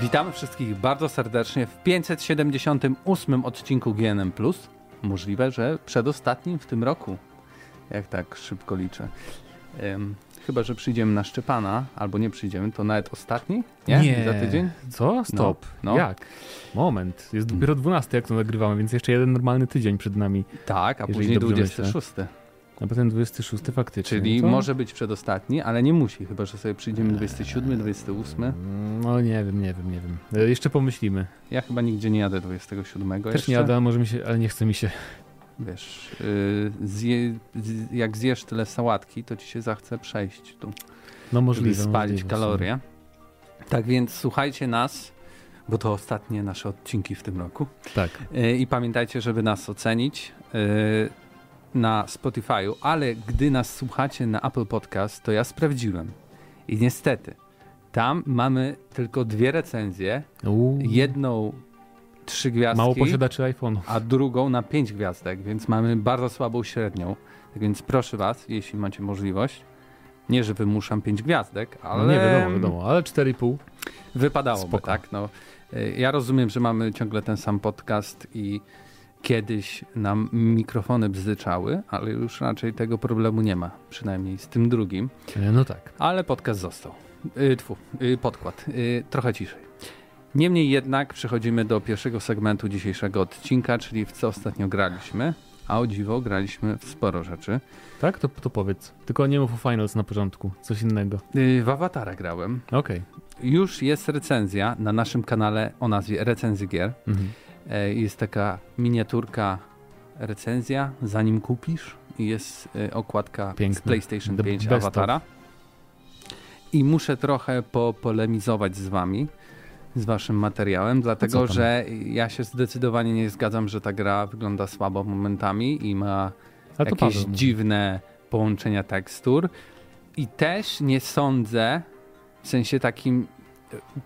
Witamy wszystkich bardzo serdecznie w 578 odcinku GNM Plus. Możliwe, że przedostatnim w tym roku, jak tak szybko liczę. Chyba, że przyjdziemy na Szczepana, albo nie przyjdziemy, to nawet ostatni? Nie. Za tydzień? Co? Stop. No. Jak? Moment. Jest dopiero 12, jak to nagrywamy, więc jeszcze jeden normalny tydzień przed nami. Tak, a później 26. Myślę. A potem 26 faktycznie. Czyli może być przedostatni, ale nie musi, chyba że sobie przyjdziemy 27, 28. No nie wiem. Jeszcze pomyślimy. Ja chyba nigdzie nie jadę 27. Też jeszcze nie jadę, może mi się, ale nie chce mi się. Wiesz, jak zjesz tyle sałatki, to ci się zachce przejść tu. No możliwe. I spalić kalorie. Tak więc słuchajcie nas, bo to ostatnie nasze odcinki w tym roku. Tak. I pamiętajcie, żeby nas ocenić na Spotify'u, ale gdy nas słuchacie na Apple Podcast, to ja sprawdziłem i niestety tam mamy tylko 2 recenzje, jedną 3 gwiazdki, mało posiadaczy iPhone'ów, a drugą na 5 gwiazdek, więc mamy bardzo słabą średnią, tak więc proszę was, jeśli macie możliwość, nie że wymuszam 5 gwiazdek, ale no nie wiadomo, ale 4,5 wypadałoby. Spoko. Tak, no, ja rozumiem, że mamy ciągle ten sam podcast i kiedyś nam mikrofony bzdyczały, ale już raczej tego problemu nie ma, przynajmniej z tym drugim. No tak. Ale podcast został. Podkład. Trochę ciszej. Niemniej jednak przechodzimy do pierwszego segmentu dzisiejszego odcinka, czyli w co ostatnio graliśmy, a o dziwo graliśmy w sporo rzeczy. Tak? To powiedz. Tylko nie mów o Finals na początku. Coś innego. W Avatara grałem. Okej. Już jest recenzja na naszym kanale o nazwie Recenzji Gier. Mhm. Jest taka miniaturka recenzja, zanim kupisz, jest okładka z PlayStation 5 Avatara. I muszę trochę popolemizować z wami, z waszym materiałem, dlatego że ja się zdecydowanie nie zgadzam, że ta gra wygląda słabo momentami i ma jakieś dziwne połączenia tekstur. I też nie sądzę, w sensie takim,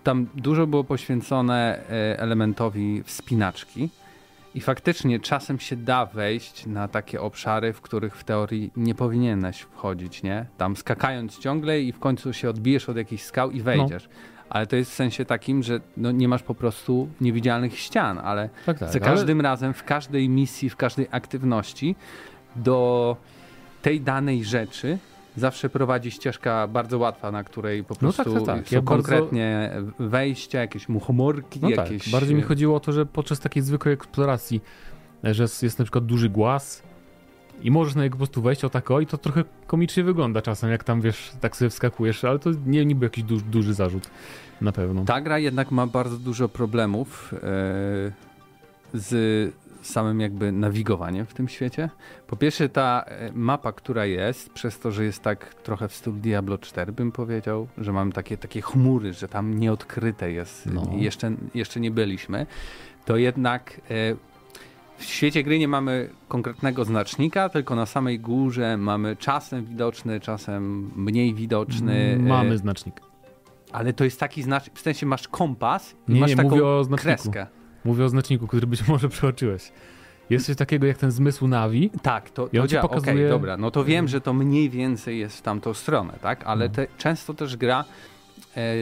tam dużo było poświęcone elementowi wspinaczki i faktycznie czasem się da wejść na takie obszary, w których w teorii nie powinieneś wchodzić, nie? Tam skakając ciągle i w końcu się odbijesz od jakichś skał i wejdziesz. No. Ale to jest w sensie takim, że no nie masz po prostu niewidzialnych ścian, ale tak, za każdym razem, w każdej misji, w każdej aktywności do tej danej rzeczy zawsze prowadzi ścieżka bardzo łatwa, na której po prostu są konkretnie wejścia, jakieś muchomorki, jakieś... Tak. Bardziej mi chodziło o to, że podczas takiej zwykłej eksploracji, że jest na przykład duży głaz i możesz na niego po prostu wejść o tako i to trochę komicznie wygląda czasem, jak tam, wiesz, tak sobie wskakujesz, ale to nie niby jakiś duży zarzut na pewno. Ta gra jednak ma bardzo dużo problemów z samym jakby nawigowaniem w tym świecie. Po pierwsze ta mapa, która jest, przez to, że jest tak trochę w stylu Diablo 4 bym powiedział, że mamy takie chmury, że tam nieodkryte jest. No. Jeszcze nie byliśmy. To jednak w świecie gry nie mamy konkretnego znacznika, tylko na samej górze mamy czasem widoczny, czasem mniej widoczny. Mamy znacznik. Ale to jest taki znacznik, w sensie masz kompas i masz taką kreskę. Mówię o znaczniku, który być może przeoczyłeś. Jest coś takiego jak ten zmysł Navi. Tak, to działa. Pokazuje... Okej, dobra. No to wiem, że to mniej więcej jest w tamtą stronę, tak? Ale często też gra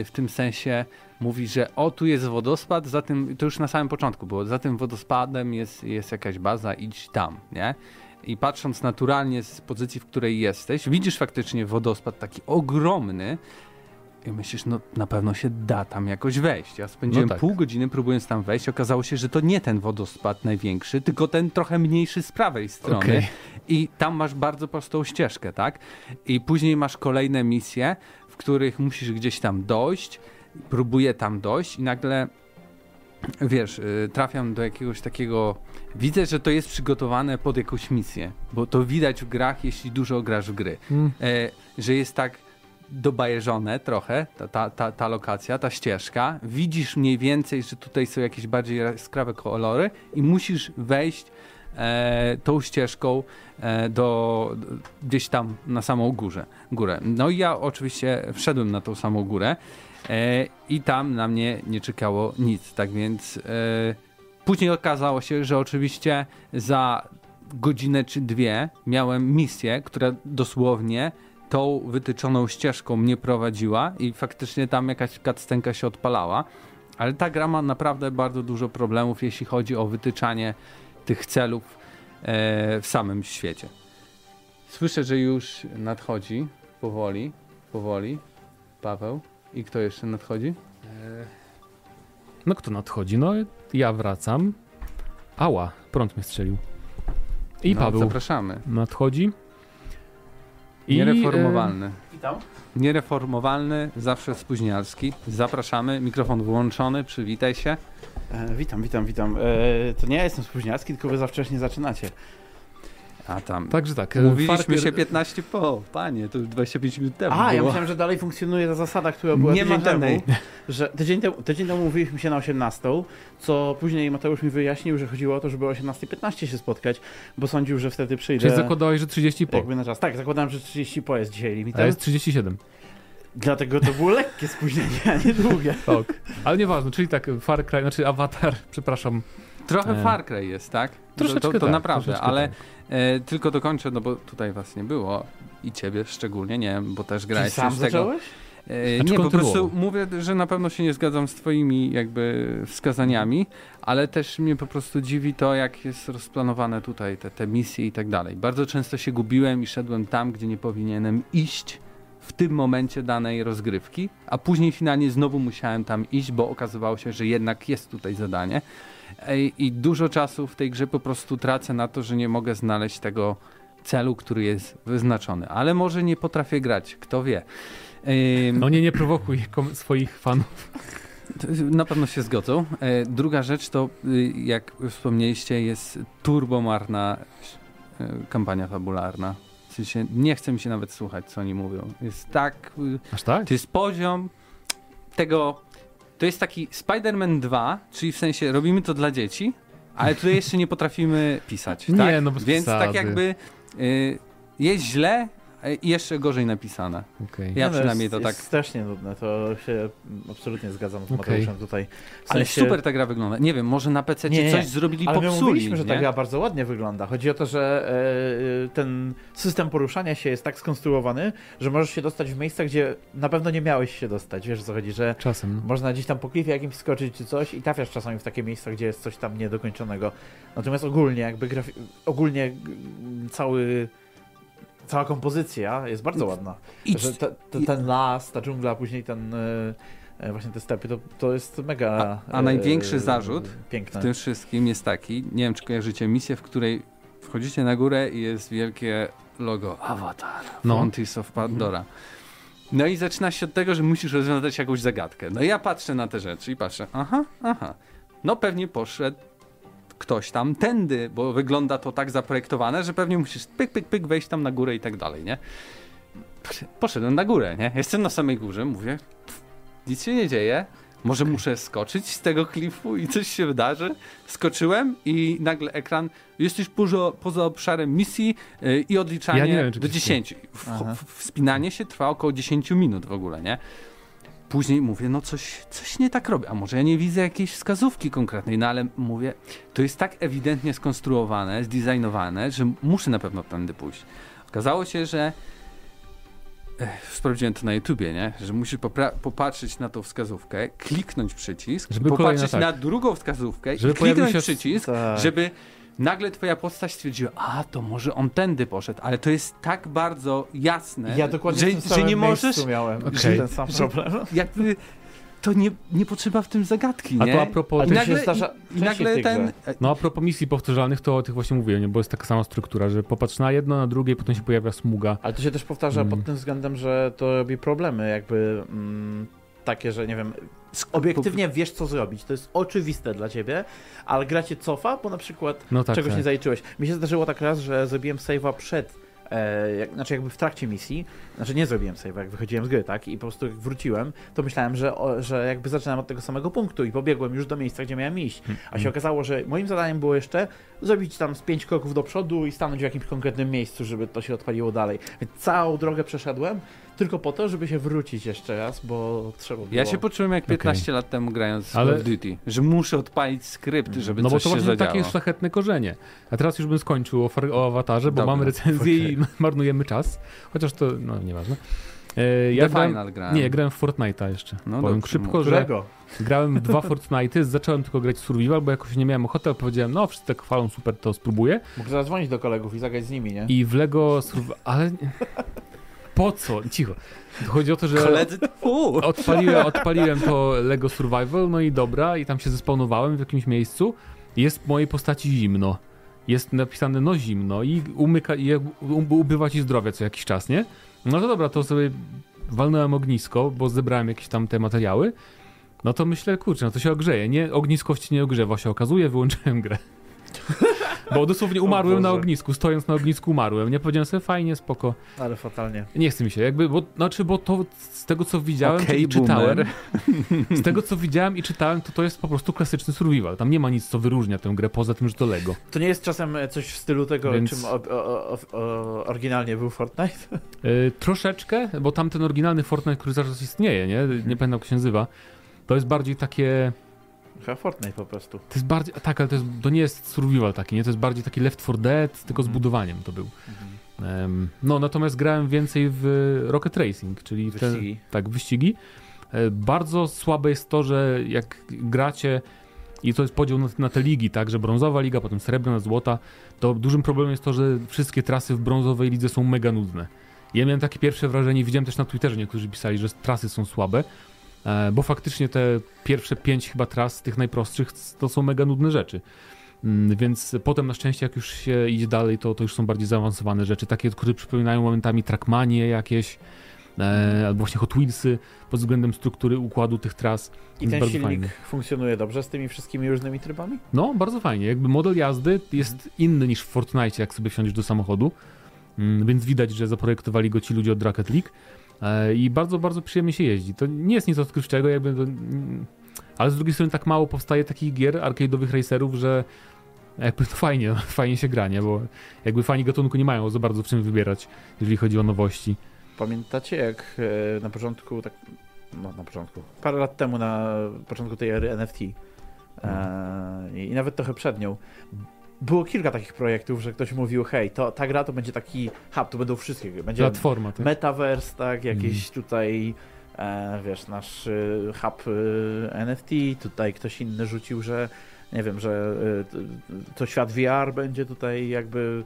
w tym sensie mówi, że tu jest wodospad, za tym, to już na samym początku było, za tym wodospadem jest jakaś baza, idź tam, nie? I patrząc naturalnie z pozycji, w której jesteś, widzisz faktycznie wodospad taki ogromny, i myślisz, no na pewno się da tam jakoś wejść. Ja spędziłem pół godziny próbując tam wejść. Okazało się, że to nie ten wodospad największy, tylko ten trochę mniejszy z prawej strony. Okay. I tam masz bardzo prostą ścieżkę, tak? I później masz kolejne misje, w których musisz gdzieś tam dojść. Próbuję tam dojść i nagle, wiesz, trafiam do jakiegoś takiego... Widzę, że to jest przygotowane pod jakąś misję, bo to widać w grach, jeśli dużo grasz w gry. Że jest tak... dobajeżone trochę, ta lokacja, ta ścieżka. Widzisz mniej więcej, że tutaj są jakieś bardziej jaskrawe kolory i musisz wejść tą ścieżką gdzieś tam na samą górę. No i ja oczywiście wszedłem na tą samą górę i tam na mnie nie czekało nic. Tak więc później okazało się, że oczywiście za godzinę czy 2 miałem misję, która dosłownie tą wytyczoną ścieżką mnie prowadziła i faktycznie tam jakaś cutscenka się odpalała Ale ta gra ma naprawdę bardzo dużo problemów, jeśli chodzi o wytyczanie tych celów w samym świecie. Słyszę, że już nadchodzi powoli. Paweł. I kto jeszcze nadchodzi? No kto nadchodzi? No ja wracam. Ała, prąd mnie strzelił. I no, Paweł. Zapraszamy. Nadchodzi. I, niereformowalny. Witam. Niereformowalny, zawsze spóźnialski. Zapraszamy, mikrofon włączony, przywitaj się. Witam. To nie ja jestem spóźnialski, tylko wy za wcześnie zaczynacie. A tam. Także tak. Mówiliśmy się 15 po, panie, to już 25 minut temu. A, było. Ja myślałem, że dalej funkcjonuje ta zasada, która była tydzień temu mówiliśmy się na 18, co później Mateusz mi wyjaśnił, że chodziło o to, żeby o 18:15 się spotkać, bo sądził, że wtedy przyjdzie. Czyli zakładałeś, że 30 po. Jakby na czas. Tak, zakładałem, że 30 po jest dzisiaj limitem. A jest 37. Dlatego to było lekkie spóźnienie, a nie długie. Tak. Ale nieważne, czyli tak Far Cry, znaczy Avatar, przepraszam. Trochę Far Cry jest, tak? To tak, naprawdę, ale tak. Tylko dokończę, no bo tutaj was nie było i ciebie szczególnie, nie wiem, bo też grałeś sam z tego. Nie, po prostu mówię, że na pewno się nie zgadzam z twoimi jakby wskazaniami, ale też mnie po prostu dziwi to, jak jest rozplanowane tutaj te misje i tak dalej. Bardzo często się gubiłem i szedłem tam, gdzie nie powinienem iść w tym momencie danej rozgrywki, a później finalnie znowu musiałem tam iść, bo okazywało się, że jednak jest tutaj zadanie. I dużo czasu w tej grze po prostu tracę na to, że nie mogę znaleźć tego celu, który jest wyznaczony. Ale może nie potrafię grać, kto wie. No nie prowokuj swoich fanów. Na pewno się zgodzą. Druga rzecz to, jak wspomnieliście, jest turbomarna kampania fabularna. W sensie nie chce mi się nawet słuchać, co oni mówią. Jest tak... Aż tak? To jest poziom tego... To jest taki Spider-Man 2, czyli w sensie robimy to dla dzieci, ale tutaj jeszcze nie potrafimy pisać. Tak? Nie, no bez więc pisady. Tak jakby jest źle i jeszcze gorzej napisane. Okay. Ja no przynajmniej to tak... Jest strasznie nudne, to się absolutnie zgadzam z Mateuszem tutaj. W sensie... Ale super ta gra wygląda. Nie wiem, może na PC coś zrobili, ale popsuli. Ale my mówiliśmy, że ta gra bardzo ładnie wygląda. Chodzi o to, że ten system poruszania się jest tak skonstruowany, że możesz się dostać w miejscach, gdzie na pewno nie miałeś się dostać. Wiesz, o co chodzi, że czasem można gdzieś tam po klifie jakimś skoczyć czy coś i trafiasz czasami w takie miejsca, gdzie jest coś tam niedokończonego. Natomiast ogólnie jakby cała kompozycja jest bardzo ładna. Ten las, ta dżungla, później ten właśnie te stepy, to jest mega. A największy zarzut piękne. W tym wszystkim jest taki, nie wiem czy kojarzycie misję, w której wchodzicie na górę i jest wielkie logo Avatar Frontiers of Pandora. No i zaczyna się od tego, że musisz rozwiązać jakąś zagadkę. No i ja patrzę na te rzeczy i patrzę, aha. No pewnie poszedł ktoś tam tędy, bo wygląda to tak zaprojektowane, że pewnie musisz pyk, wejść tam na górę i tak dalej, nie? Poszedłem na górę, nie? Jestem na samej górze, mówię, nic się nie dzieje, może muszę skoczyć z tego klifu i coś się wydarzy. Skoczyłem i nagle ekran, jesteś poza obszarem misji i odliczanie do 10. Wspinanie się trwa około 10 minut w ogóle, nie? Później mówię, no coś nie tak robię, a może ja nie widzę jakiejś wskazówki konkretnej, no ale mówię, to jest tak ewidentnie skonstruowane, zdesignowane, że muszę na pewno tędy pójść. Okazało się, że sprawdziłem to na YouTubie, nie? Że musisz popatrzeć na tą wskazówkę, kliknąć przycisk, żeby popatrzeć na drugą wskazówkę, żeby kliknąć przycisk, żeby nagle twoja postać stwierdziła, a to może on tędy poszedł, ale to jest tak bardzo jasne, ja że nie możesz... miałem ten sam problem. Jakby to nie potrzeba w tym zagadki, nie? A to a propos... No a propos misji powtarzalnych, to o tych właśnie mówiłem, nie? Bo jest taka sama struktura, że popatrz na jedno, na drugie i potem się pojawia smuga. Ale to się też powtarza pod tym względem, że to robi problemy jakby... Takie, że nie wiem, obiektywnie wiesz co zrobić, to jest oczywiste dla ciebie, ale gra cię cofa, bo na przykład czegoś nie zaliczyłeś. Mi się zdarzyło tak raz, że zrobiłem save'a przed, jakby w trakcie misji, nie zrobiłem save'a, jak wychodziłem z gry, tak, i po prostu jak wróciłem, to myślałem, że jakby zaczynam od tego samego punktu i pobiegłem już do miejsca, gdzie miałem iść, a się okazało, że moim zadaniem było jeszcze zrobić tam z 5 kroków do przodu i stanąć w jakimś konkretnym miejscu, żeby to się odpaliło dalej. Więc całą drogę przeszedłem, tylko po to, żeby się wrócić jeszcze raz, bo trzeba było... Ja się poczułem jak 15 lat temu grając w Call of Duty, że muszę odpalić skrypt, żeby coś się zadziało. No bo to właśnie takie szlachetne korzenie. A teraz już bym skończył o Awatarze, bo mamy recenzję i marnujemy czas. Chociaż to, nieważne. Ja grałem w Fortnite'a jeszcze. No powiem dobrze, szybko, że grałem dwa Fortnite'y, zacząłem tylko grać w Survival, bo jakoś nie miałem ochoty, ale powiedziałem, no wszyscy tak chwalą, super, to spróbuję. Mógł zadzwonić do kolegów i zagrać z nimi, nie? I w Lego Survival, ale... Po co? Cicho. Chodzi o to, że odpaliłem to Lego Survival, no i dobra, i tam się zespawnowałem w jakimś miejscu. Jest mojej postaci zimno. Jest napisane no zimno i ubywa ci zdrowia co jakiś czas, nie? No to dobra, to sobie walnąłem ognisko, bo zebrałem jakieś tam te materiały. No to myślę, kurczę, no to się ogrzeje, nie? Ognisko się nie ogrzewa, się okazuje, wyłączyłem grę. Bo dosłownie umarłem na ognisku, stojąc na ognisku umarłem. Nie powiedziałem sobie, fajnie, spoko. Ale fatalnie. Nie chce mi się, jakby, bo to z tego co widziałem i czytałem, z tego co widziałem i czytałem, to jest po prostu klasyczny survival. Tam nie ma nic, co wyróżnia tę grę, poza tym, że to Lego. To nie jest czasem coś w stylu tego, czym oryginalnie był Fortnite? Troszeczkę, bo tam ten oryginalny Fortnite, który zaraz istnieje, nie? Nie pamiętam, jak się nazywa. To jest bardziej takie... Fortnite po prostu. To jest bardziej, tak, ale to nie jest survival taki, nie? To jest bardziej taki Left 4 Dead, tylko z budowaniem to był. No natomiast grałem więcej w Rocket Racing, czyli wyścigi. Wyścigi. Bardzo słabe jest to, że jak gracie i to jest podział na te ligi, tak, że brązowa liga, potem srebrna, złota, to dużym problemem jest to, że wszystkie trasy w brązowej lidze są mega nudne. Ja miałem takie pierwsze wrażenie, widziałem też na Twitterze niektórzy pisali, że trasy są słabe. Bo faktycznie te pierwsze 5 chyba tras, tych najprostszych, to są mega nudne rzeczy. Więc potem na szczęście jak już się idzie dalej, to już są bardziej zaawansowane rzeczy, takie, które przypominają momentami Trackmanie jakieś, albo właśnie Hot Wheelsy pod względem struktury układu tych tras. I ten silnik funkcjonuje dobrze z tymi wszystkimi różnymi trybami? No, bardzo fajnie. Jakby model jazdy jest inny niż w Fortnite, jak sobie wsiądziesz do samochodu, więc widać, że zaprojektowali go ci ludzie od Rocket League. I bardzo, bardzo przyjemnie się jeździ. To nie jest nic odkrywczego, jakby to... ale z drugiej strony tak mało powstaje takich gier arcade'owych racerów, że jakby to fajnie się gra, nie? Bo jakby fani gatunku nie mają za bardzo w czym wybierać, jeżeli chodzi o nowości. Pamiętacie jak na początku, parę lat temu na początku tej ery NFT i nawet trochę przed nią, było kilka takich projektów, że ktoś mówił, hej, ta gra to będzie taki hub, to będą wszystkie gry. Będzie platforma, tak? Metaverse, tak, jakieś tutaj, wiesz, nasz hub NFT, tutaj ktoś inny rzucił, że nie wiem, że to świat VR będzie tutaj jakby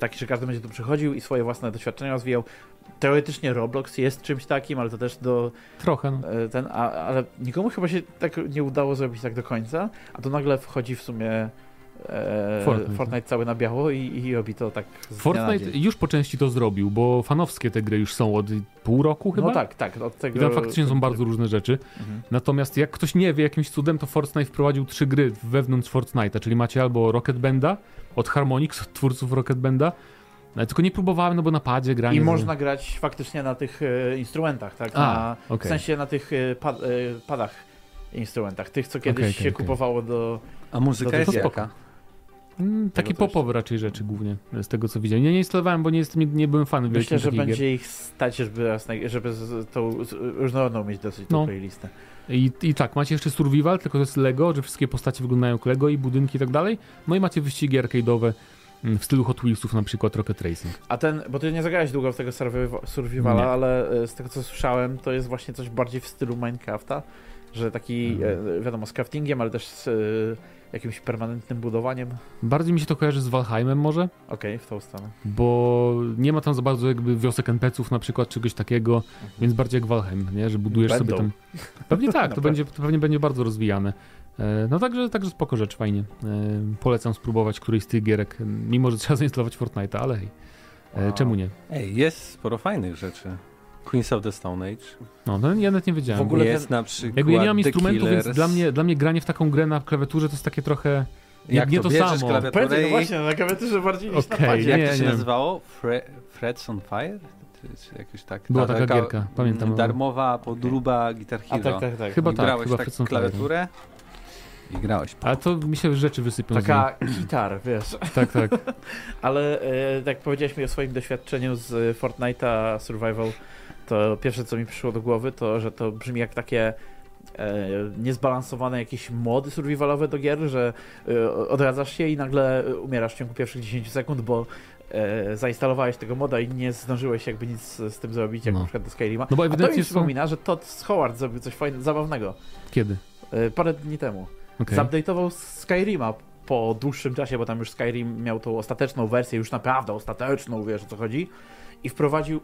taki, że każdy będzie tu przychodził i swoje własne doświadczenia rozwijał. Teoretycznie Roblox jest czymś takim, ale to też do... Trochę. No. Ale nikomu chyba się tak nie udało zrobić tak do końca, a to nagle wchodzi w sumie... Fortnite cały na biało i robi to tak z Fortnite już po części to zrobił, bo fanowskie te gry już są od pół roku chyba? No tak. Od tego... I tam faktycznie są bardzo różne rzeczy. Natomiast jak ktoś nie wie, jakimś cudem, to Fortnite wprowadził 3 gry wewnątrz Fortnite'a, czyli macie albo Rocket Banda od Harmonix, od twórców Rocket Banda, tylko nie próbowałem, no bo na padzie granie... I można grać faktycznie na tych instrumentach, tak? W sensie na tych padach instrumentach, tych co kiedyś się kupowało do... A muzyka jest jaka? Taki popowy raczej rzeczy głównie, z tego co widziałem. Ja nie instalowałem, bo nie byłem fanem wielkich gier. Myślę, że będzie ich stać, żeby tą różnorodną mieć dosyć tą playlistę. I tak, macie jeszcze survival, tylko to jest Lego, że wszystkie postacie wyglądają jak Lego i budynki i tak dalej. No i macie wyścigi arcade'owe w stylu Hot Wheelsów, na przykład Rocket Racing. Bo ty nie zagrałeś długo w tego survivala, ale z tego co słyszałem, to jest właśnie coś bardziej w stylu Minecrafta, że taki, wiadomo, z craftingiem, ale też z... jakimś permanentnym budowaniem. Bardziej mi się to kojarzy z Valheimem może. Okej, w tą stronę. Bo nie ma tam za bardzo jakby wiosek NPC-ów na przykład, czegoś takiego, więc bardziej jak Valheim, nie? Że budujesz sobie tam... Pewnie tak, to pewnie będzie bardzo rozwijane. No także spoko rzecz, fajnie. Polecam spróbować którejś z tych gierek, mimo że trzeba zainstalować Fortnite'a, ale hej, czemu nie? Ej, jest sporo fajnych rzeczy. Queens of the Stone Age. No ja nawet nie wiedziałem. W ogóle jest na przykład jakby ja nie mam instrumentu, więc dla mnie granie w taką grę na klawiaturze to jest takie trochę... Nie to samo. Klawiaturę właśnie, na klawiaturze bardziej niż na padzie. Jak to się nazywało? Frets on Fire? Jakoś tak. Była taka gierka, pamiętam. Darmowa podróba Guitar Hero. Tak. Chyba grałeś tak klawiaturę i grałeś. Ale to mi się rzeczy wysypią. Taka gitar, wiesz. Tak. Ale jak powiedziałeś mi o swoim doświadczeniu z Fortnite'a Survival, to pierwsze co mi przyszło do głowy to, że to brzmi jak takie niezbalansowane jakieś mody survivalowe do gier, że odradzasz się i nagle umierasz w ciągu pierwszych 10 sekund, bo zainstalowałeś tego moda i nie zdążyłeś jakby nic z tym zrobić, jak no. na przykład do Skyrima. No bo ewidentnie to mi przypomina, że Todd Howard zrobił coś fajnego, zabawnego. Kiedy? Parę dni temu. Okay. Zupdate'ował Skyrima po dłuższym czasie, bo tam już Skyrim miał tą ostateczną wersję, już naprawdę ostateczną, wiesz o co chodzi. I wprowadził,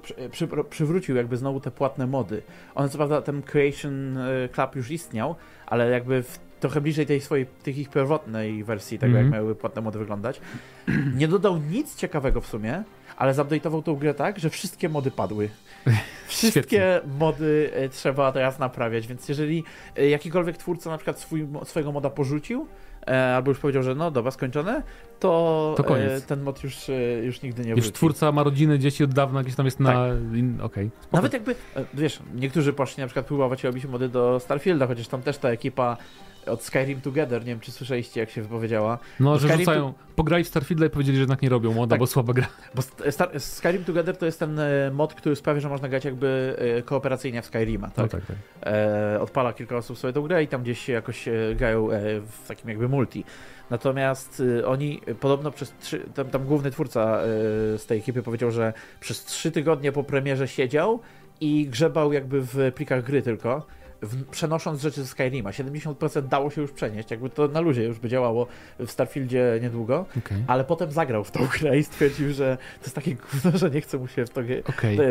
przywrócił jakby znowu te płatne mody. One co prawda, ten Creation Club już istniał, ale jakby trochę bliżej tej swojej, tych ich pierwotnej wersji, tego jak miały płatne mody wyglądać. Nie dodał nic ciekawego w sumie, ale zupdate'ował tą grę tak, że wszystkie mody padły. Wszystkie mody trzeba teraz naprawiać, więc jeżeli jakikolwiek twórca na przykład swojego moda porzucił, albo już powiedział, że no dobra, skończone, to ten mod już nigdy nie wróci. Już twórca ma rodzinę, dzieci od dawna, gdzieś tam jest tak. na... Okej. Nawet jakby, wiesz, niektórzy poszli na przykład próbować robić mody do Starfielda, chociaż tam też ta ekipa od Skyrim Together, nie wiem czy słyszeliście jak się wypowiedziała. No, że rzucają, pograli w Starfielda i powiedzieli, że jednak nie robią moda, tak, bo słaba gra. Bo Skyrim Together to jest ten mod, który sprawia, że można grać jakby kooperacyjnie w Skyrima, tak? No, tak. Odpala kilka osób sobie tą grę i tam gdzieś jakoś grają w takim jakby multi. Natomiast oni podobno przez tam główny twórca z tej ekipy powiedział, że przez 3 tygodnie po premierze siedział i grzebał jakby w plikach gry tylko, przenosząc rzeczy ze Skyrima. 70% dało się już przenieść, jakby to na luzie już by działało w Starfieldzie niedługo, okay. ale potem zagrał w tą grę i stwierdził, że to jest takie gówno, że nie chce mu się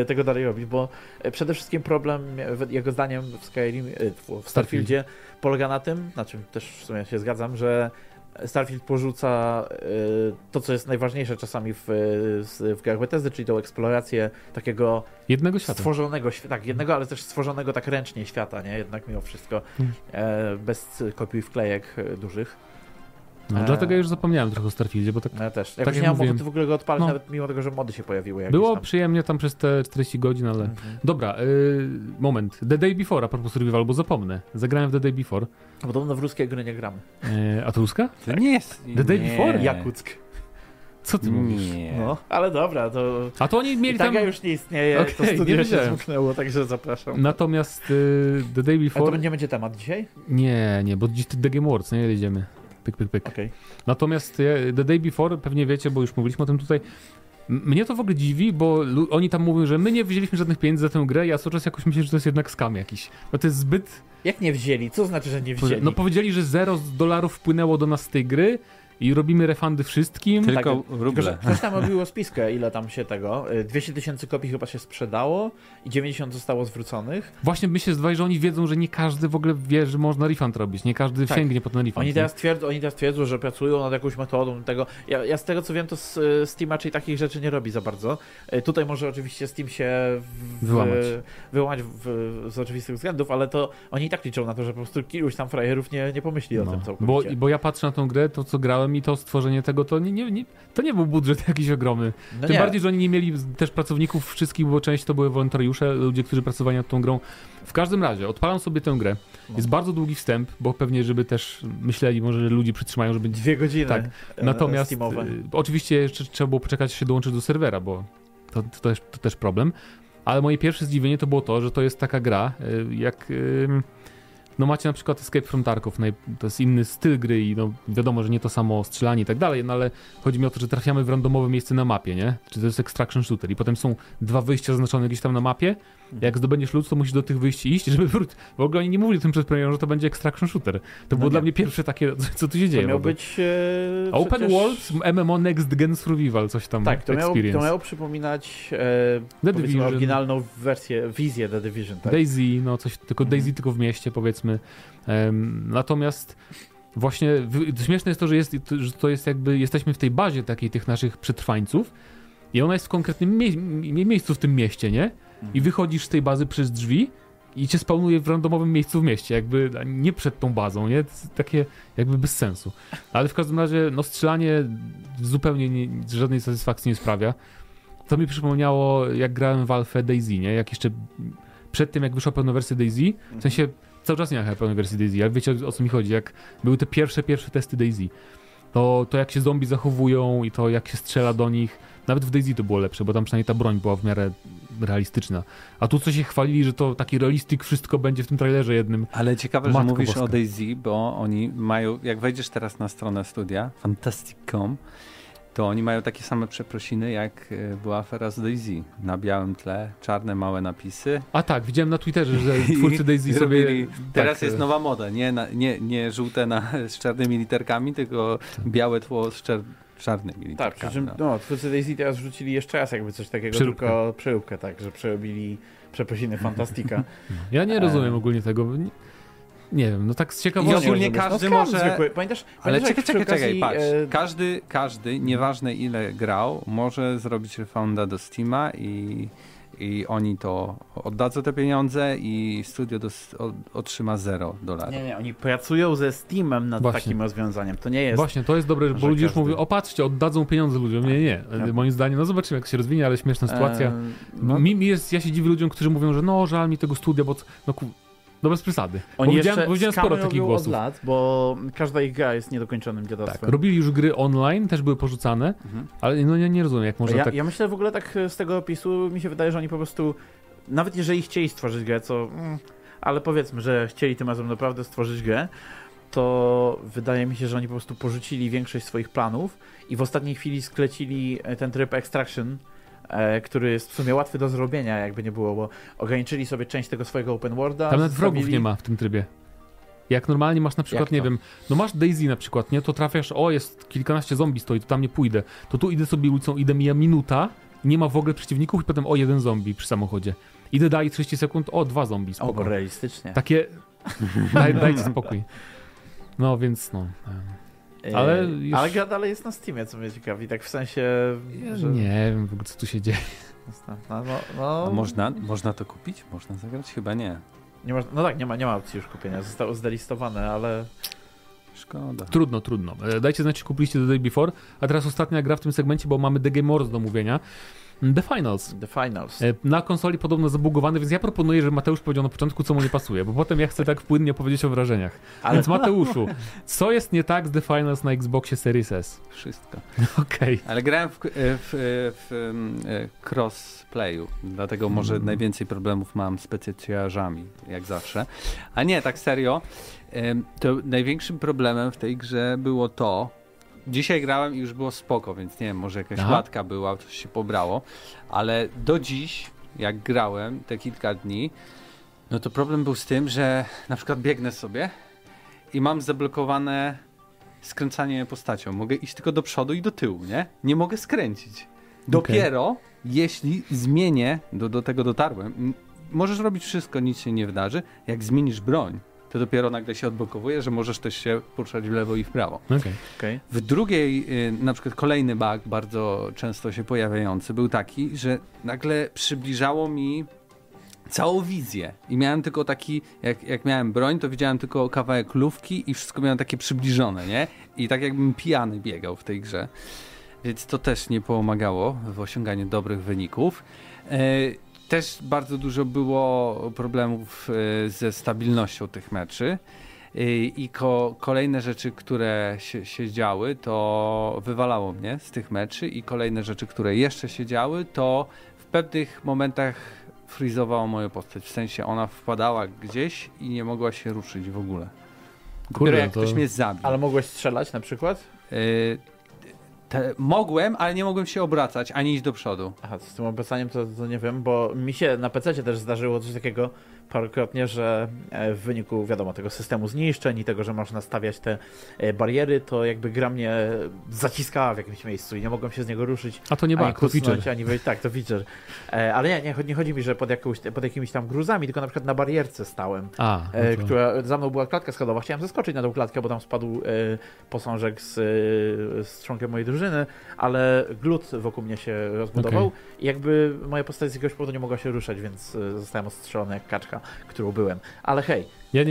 tego dalej robić, bo przede wszystkim problem, jego zdaniem, w Starfieldzie polega na tym, na czym też w sumie się zgadzam, że Starfield porzuca to, co jest najważniejsze czasami w grach Bethesdy, czyli tą eksplorację takiego jednego świata. Stworzonego, tak, jednego, ale też stworzonego tak ręcznie świata, nie? Jednak mimo wszystko bez kopiuj wklejek dużych. No, dlatego ja już zapomniałem trochę o Starfieldzie, bo tak. Ja też. Ja tak nie miałem ochoty w ogóle go odpalić, no. nawet mimo tego, że mody się pojawiły. Było tam przyjemnie tam przez te 40 godzin, ale. Dobra, moment. The Day Before, a propos Survival, bo zapomnę. Zagrałem w The Day Before. Podobno w ruskiej gry nie gramy. A to ruska? Tak. Nie jest. The Day Before? Jakuck. Co ty mówisz? No, ale dobra, to. A to oni mieli tam. Już nie istnieje, to studio nie się zmknęło, także zapraszam. Natomiast The Day Before. A to nie będzie temat dzisiaj? Nie, bo dziś The Game Awards, nie jedziemy. Pyk. Okay. Natomiast The Day Before, pewnie wiecie, bo już mówiliśmy o tym tutaj, mnie to w ogóle dziwi, bo oni tam mówią, że my nie wzięliśmy żadnych pieniędzy za tę grę, ja cały czas jakoś myślę, że to jest jednak skam jakiś. No to jest zbyt... Jak nie wzięli? Co znaczy, że nie wzięli? No powiedzieli, że $0 wpłynęło do nas z tej gry i robimy refundy wszystkim. Tylko tak, ruble. Ktoś tam robiło spiskę, ile tam się tego. 200,000 kopii chyba się sprzedało i 90 zostało zwróconych. Właśnie my się zdawali, że oni wiedzą, że nie każdy w ogóle wie, że można refund robić. Nie każdy tak. sięgnie po ten refund. Oni teraz twierdzą, że pracują nad jakąś metodą tego. Ja z tego co wiem, to Steam raczej takich rzeczy nie robi za bardzo. Tutaj może oczywiście Steam się wyłamać z oczywistych względów, ale to oni i tak liczą na to, że po prostu iluś tam frajerów nie pomyśli o tym całkowicie. Bo ja patrzę na tą grę, to co grałem, i to stworzenie tego, to nie był budżet jakiś ogromny. No tym bardziej, że oni nie mieli też pracowników wszystkich, bo część to były wolontariusze, ludzie, którzy pracowali nad tą grą. W każdym razie, odpalam sobie tę grę. Jest bardzo długi wstęp, bo pewnie, żeby też myśleli, może ludzi przytrzymają, żeby... 2 godziny. Tak. Natomiast Steamowe. Oczywiście jeszcze trzeba było poczekać, aż się dołączyć do serwera, bo to też problem. Ale moje pierwsze zdziwienie to było to, że to jest taka gra, jak... No macie na przykład Escape from Tarkov, to jest inny styl gry i no wiadomo, że nie to samo strzelanie i tak dalej, no ale chodzi mi o to, że trafiamy w randomowe miejsce na mapie, nie? Czy to jest extraction shooter i potem są 2 wyjścia zaznaczone gdzieś tam na mapie, jak zdobędziesz lód, to musisz do tych wyjść i iść, żeby wrócić. W ogóle oni nie mówili o tym przed premierą, że to będzie extraction shooter. To było dla mnie pierwsze takie, co tu się dzieje. To miał być... Open przecież... World, MMO Next Gen Survival, coś tam. Tak, to miało przypominać oryginalną wersję, wizję The Division. Tak? DayZ, no coś, tylko DayZ tylko w mieście, powiedzmy. Natomiast właśnie śmieszne jest to, że to jest jakby, jesteśmy w tej bazie takiej tych naszych przetrwańców i ona jest w konkretnym miejscu w tym mieście, nie? I wychodzisz z tej bazy przez drzwi i cię spawnuje w randomowym miejscu w mieście, jakby nie przed tą bazą, nie? Takie jakby bez sensu. Ale w każdym razie no strzelanie zupełnie żadnej satysfakcji nie sprawia. To mi przypomniało, jak grałem w Alfę DayZ, nie? Jak jeszcze przed tym, jak wyszła pełna wersja DayZ, w sensie cały czas nie miałem pełnej wersji DayZ, ale wiecie o co mi chodzi, jak były te pierwsze testy DayZ, to jak się zombie zachowują i to jak się strzela do nich, nawet w DayZ to było lepsze, bo tam przynajmniej ta broń była w miarę realistyczna. A tu co się chwalili, że to taki realistyk wszystko będzie w tym trailerze jednym. Ale ciekawe, Matko że mówisz Boska. O DayZ, bo oni mają, jak wejdziesz teraz na stronę studia, fantastic.com, to oni mają takie same przeprosiny, jak była afera z DayZ. Na białym tle, czarne małe napisy. A tak, widziałem na Twitterze, że twórcy DayZ sobie... Teraz tak, jest nowa moda, nie żółte z czarnymi literkami, tylko białe tło z czarnymi literkami. Tak, przy czym twórcy DayZ teraz rzucili jeszcze raz jakby coś takiego, tylko przeróbkę, tak, że przerobili przeprosiny Fantastika. Ja nie rozumiem ogólnie tego... Nie wiem, no tak z ciekawości. I ogólnie każdy może... Zwykły. Pamiętasz, czekaj, patrz. Każdy, nieważne ile grał, może zrobić refunda do Steama i oni to oddadzą te pieniądze i studio otrzyma $0. Nie, oni pracują ze Steamem nad takim rozwiązaniem. To nie jest... Właśnie, to jest dobre, bo ludzie już mówią, patrzcie, oddadzą pieniądze ludziom. Nie. Moim zdaniem, zobaczymy jak się rozwinie, ale śmieszna sytuacja. Ja się dziwię ludziom, którzy mówią, że żal mi tego studia, bo... No bez przesady. Oni widziałem sporo takich głosów. Od lat, bo każda ich gra jest niedokończonym dziadostwem. Tak, robili już gry online, też były porzucane, ale nie rozumiem jak można tak... Ja myślę w ogóle tak z tego opisu, mi się wydaje, że oni po prostu, nawet jeżeli chcieli stworzyć grę, ale powiedzmy, że chcieli tym razem naprawdę stworzyć grę, to wydaje mi się, że oni po prostu porzucili większość swoich planów i w ostatniej chwili sklecili ten tryb Extraction, który jest w sumie łatwy do zrobienia, jakby nie było, bo ograniczyli sobie część tego swojego open worlda. Tam nawet wrogów nie ma w tym trybie. Jak normalnie masz na przykład, nie wiem, masz DayZ na przykład, nie? To trafiasz, jest kilkanaście zombie stoi, to tam nie pójdę. To tu idę sobie ulicą, mija minuta, nie ma w ogóle przeciwników i potem jeden zombie przy samochodzie. Idę dalej 30 sekund, 2 zombie, spoko. O, realistycznie. Takie, dajcie spokój. No więc Ale, gra dalej jest na Steamie, co mnie ciekawi, tak w sensie... Że... Nie wiem, co tu się dzieje. Można to kupić? Można zagrać? Chyba nie. Nie ma opcji już kupienia, zostało zdelistowane, ale... Szkoda. Trudno. Dajcie znać, czy kupiliście The Day Before, a teraz ostatnia gra w tym segmencie, bo mamy The Game Awards do omówienia. The Finals. Na konsoli podobno zabugowany, więc ja proponuję, że Mateusz powiedział na początku, co mu nie pasuje, bo potem ja chcę tak płynnie opowiedzieć o wrażeniach. Ale... Więc Mateuszu, co jest nie tak z The Finals na Xboxie Series S? Wszystko. Okej. Ale grałem w crossplayu, dlatego może najwięcej problemów mam z PC-ciarzami, jak zawsze. A nie, tak serio, to największym problemem w tej grze było to, dzisiaj grałem i już było spoko, więc nie wiem, może jakaś łatka była, coś się pobrało, ale do dziś, jak grałem te kilka dni, no to problem był z tym, że na przykład biegnę sobie i mam zablokowane skręcanie postacią. Mogę iść tylko do przodu i do tyłu, nie? Nie mogę skręcić. Dopiero jeśli zmienię, do tego dotarłem, możesz robić wszystko, nic się nie wydarzy, jak zmienisz broń, to dopiero nagle się odblokowuje, że możesz też się poruszać w lewo i w prawo. Okay. W drugiej, na przykład kolejny bug, bardzo często się pojawiający, był taki, że nagle przybliżało mi całą wizję i miałem tylko taki, jak miałem broń, to widziałem tylko kawałek lufki i wszystko miałem takie przybliżone, nie? I tak jakbym pijany biegał w tej grze. Więc to też nie pomagało w osiąganiu dobrych wyników. Też bardzo dużo było problemów ze stabilnością tych meczy i kolejne rzeczy, które się działy, to wywalało mnie z tych meczy i kolejne rzeczy, które jeszcze się działy, to w pewnych momentach frizowało moją postać. W sensie ona wpadała gdzieś i nie mogła się ruszyć w ogóle. Dopiero jak ktoś mnie zabił. Ale mogłeś strzelać na przykład? Mogłem, ale nie mogłem się obracać, ani iść do przodu. Aha, z tym obracaniem to nie wiem, bo mi się na PC też zdarzyło coś takiego parokrotnie, że w wyniku, wiadomo, tego systemu zniszczeń i tego, że można stawiać te bariery, to jakby gra mnie zaciskała w jakimś miejscu i nie mogłem się z niego ruszyć. A to nie bug, to feature. Tak, to feature. Ale nie chodzi mi, że pod jakimiś tam gruzami, tylko na przykład na barierce stałem, która za mną była klatka schodowa. Chciałem zeskoczyć na tą klatkę, bo tam spadł posążek z członkiem mojej drużyny, ale glut wokół mnie się rozbudował i jakby moja postać z jakiegoś powodu nie mogła się ruszać, więc zostałem ostrzelony jak kaczka, którą byłem. Ale hej. Ja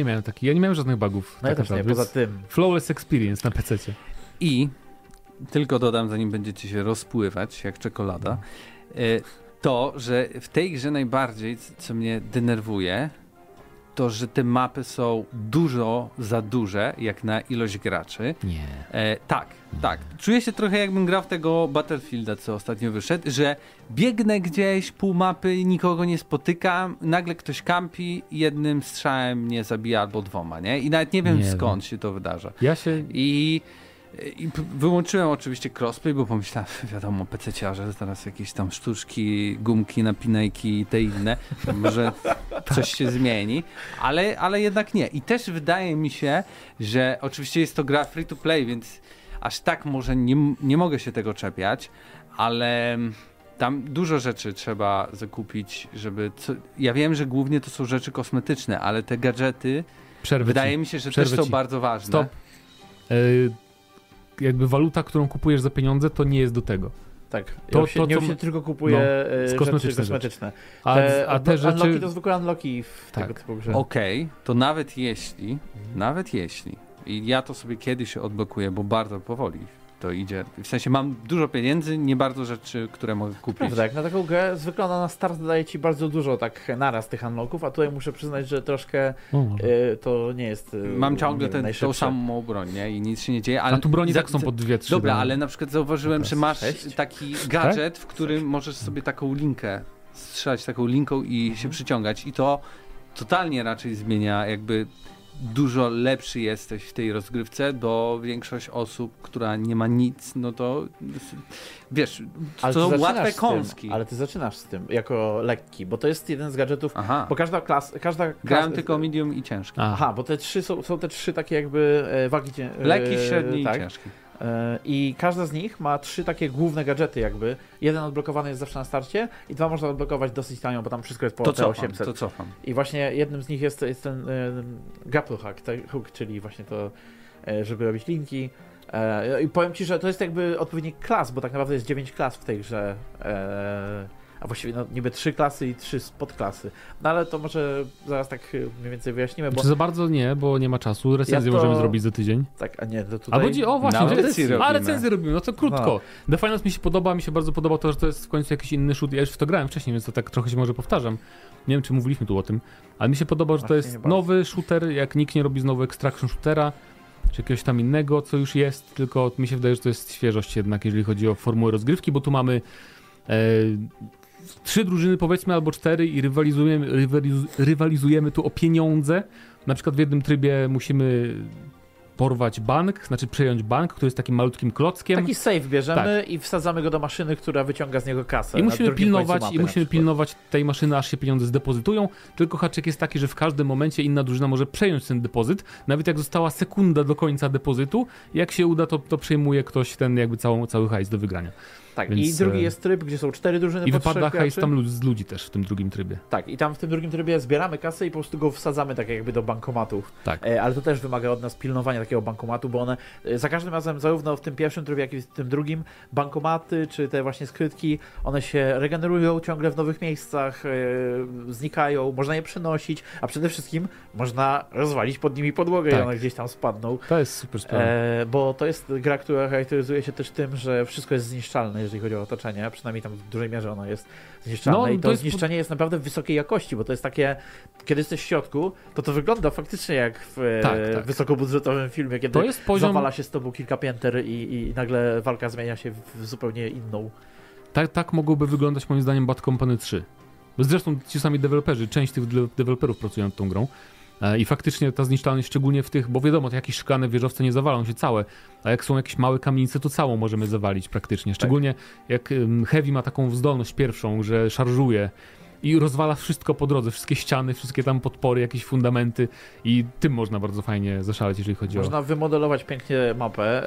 nie miałem żadnych bugów. No ja też nie, poza tym. Flawless experience na PC-cie. I tylko dodam, zanim będziecie się rozpływać jak czekolada, to, że w tej grze najbardziej, co mnie denerwuje, to, że te mapy są za duże, jak na ilość graczy. Nie. Tak. Czuję się trochę jakbym grał w tego Battlefielda, co ostatnio wyszedł, że biegnę gdzieś, pół mapy, nikogo nie spotykam, nagle ktoś kampi, jednym strzałem mnie zabija albo 2, nie? I nawet nie wiem skąd się to wydarza. I I wyłączyłem oczywiście crossplay, bo pomyślałem, wiadomo, PC-ciarze, zaraz jakieś tam sztuczki, gumki, napinajki i te inne, może coś się zmieni, ale jednak nie. I też wydaje mi się, że oczywiście jest to gra free to play, więc aż tak może nie mogę się tego czepiać, ale tam dużo rzeczy trzeba zakupić, żeby... Ja wiem, że głównie to są rzeczy kosmetyczne, ale te gadżety, wydaje mi się, że też są bardzo ważne. Stop. Jakby waluta, którą kupujesz za pieniądze, to nie jest do tego. Tak, to się tylko kupuje kosmetyczne. A te rzeczy... Unlocki to zwykłe unlocki w tego typu grze. Okej, to nawet jeśli, i ja to sobie kiedyś odblokuję, bo bardzo powoli to idzie, w sensie mam dużo pieniędzy, nie bardzo rzeczy, które mogę kupić. Tak, na taką grę zwykle ona na start daje ci bardzo dużo tak naraz tych unlocków, a tutaj muszę przyznać, że troszkę to nie jest mam ciągle tą samą broń, nie? I nic się nie dzieje. Ale... A tu broni tak są po 2-3. Dobra, ale na przykład zauważyłem, że masz taki gadżet, w którym możesz sobie taką linkę strzelać, taką linką i się przyciągać, i to totalnie raczej zmienia jakby... Dużo lepszy jesteś w tej rozgrywce, bo większość osób, która nie ma nic, no to wiesz, to są łatwe kąski. Ale ty zaczynasz z tym jako lekki, bo to jest jeden z gadżetów, bo każda klasa... Grałem tylko medium i ciężki. Aha, bo te trzy są te trzy takie jakby wagi... Lekki, średni i ciężki. I każda z nich ma trzy takie główne gadżety jakby. Jeden odblokowany jest zawsze na starcie i dwa można odblokować dosyć tanio, bo tam wszystko jest po T800. To cofam. I właśnie jednym z nich jest ten grapple hook, czyli właśnie to, żeby robić linki. I powiem ci, że to jest jakby odpowiednik klas, bo tak naprawdę jest 9 klas w tej grze. A właściwie no, niby 3 klasy i 3 podklasy. No ale to może zaraz tak mniej więcej wyjaśnimy. Bo... Czy za bardzo nie, bo nie ma czasu. Recenzję możemy zrobić za tydzień. Tak, a nie, to tutaj... recenzję robimy, no to krótko. The Finals mi się podoba, bardzo podoba to, że to jest w końcu jakiś inny shoot. Ja już w to grałem wcześniej, więc to tak trochę się może powtarzam. Nie wiem, czy mówiliśmy tu o tym, ale mi się podoba, że to jest nowy shooter, jak nikt nie robi znowu extraction shootera, czy jakiegoś tam innego, co już jest, tylko mi się wydaje, że to jest świeżość jednak, jeżeli chodzi o formułę rozgrywki, bo tu mamy... 3 drużyny powiedzmy albo 4 i rywalizujemy tu o pieniądze. Na przykład w jednym trybie musimy porwać bank, znaczy przejąć bank, który jest takim malutkim klockiem. Taki sejf bierzemy i wsadzamy go do maszyny, która wyciąga z niego kasę. I musimy pilnować tej maszyny, aż się pieniądze zdepozytują. Tylko haczyk jest taki, że w każdym momencie inna drużyna może przejąć ten depozyt. Nawet jak została sekunda do końca depozytu, jak się uda, to przejmuje ktoś ten jakby cały hajs do wygrania. Tak, i drugi jest tryb, gdzie są 4 drużyny i po 3 graczy. I jest tam z ludzi też w tym drugim trybie. Tak, i tam w tym drugim trybie zbieramy kasę i po prostu go wsadzamy tak jakby do bankomatów. Tak. Ale to też wymaga od nas pilnowania takiego bankomatu, bo one za każdym razem zarówno w tym pierwszym trybie, jak i w tym drugim bankomaty, czy te właśnie skrytki, one się regenerują ciągle w nowych miejscach, znikają, można je przenosić, a przede wszystkim można rozwalić pod nimi podłogę i one gdzieś tam spadną. To jest super sprawa. Bo to jest gra, która charakteryzuje się też tym, że wszystko jest zniszczalne, jeżeli chodzi o otoczenie, przynajmniej tam w dużej mierze ono jest zniszczone i to zniszczenie jest naprawdę wysokiej jakości, bo to jest takie, kiedy jesteś w środku, to wygląda faktycznie jak w wysokobudżetowym filmie, kiedy to jest poziom... zawala się z tobą kilka pięter i nagle walka zmienia się w zupełnie inną. Tak mogłoby wyglądać moim zdaniem Bad Company 3. Zresztą ci sami deweloperzy, część tych deweloperów pracują nad tą grą. I faktycznie ta zniszczalność, szczególnie w tych, bo wiadomo, to jakieś szklane wieżowce nie zawalą się całe, a jak są jakieś małe kamienice, to całą możemy zawalić praktycznie. Szczególnie jak Heavy ma taką zdolność pierwszą, że szarżuje i rozwala wszystko po drodze, wszystkie ściany, wszystkie tam podpory, jakieś fundamenty i tym można bardzo fajnie zaszaleć, jeżeli chodzi o... Można wymodelować pięknie mapę.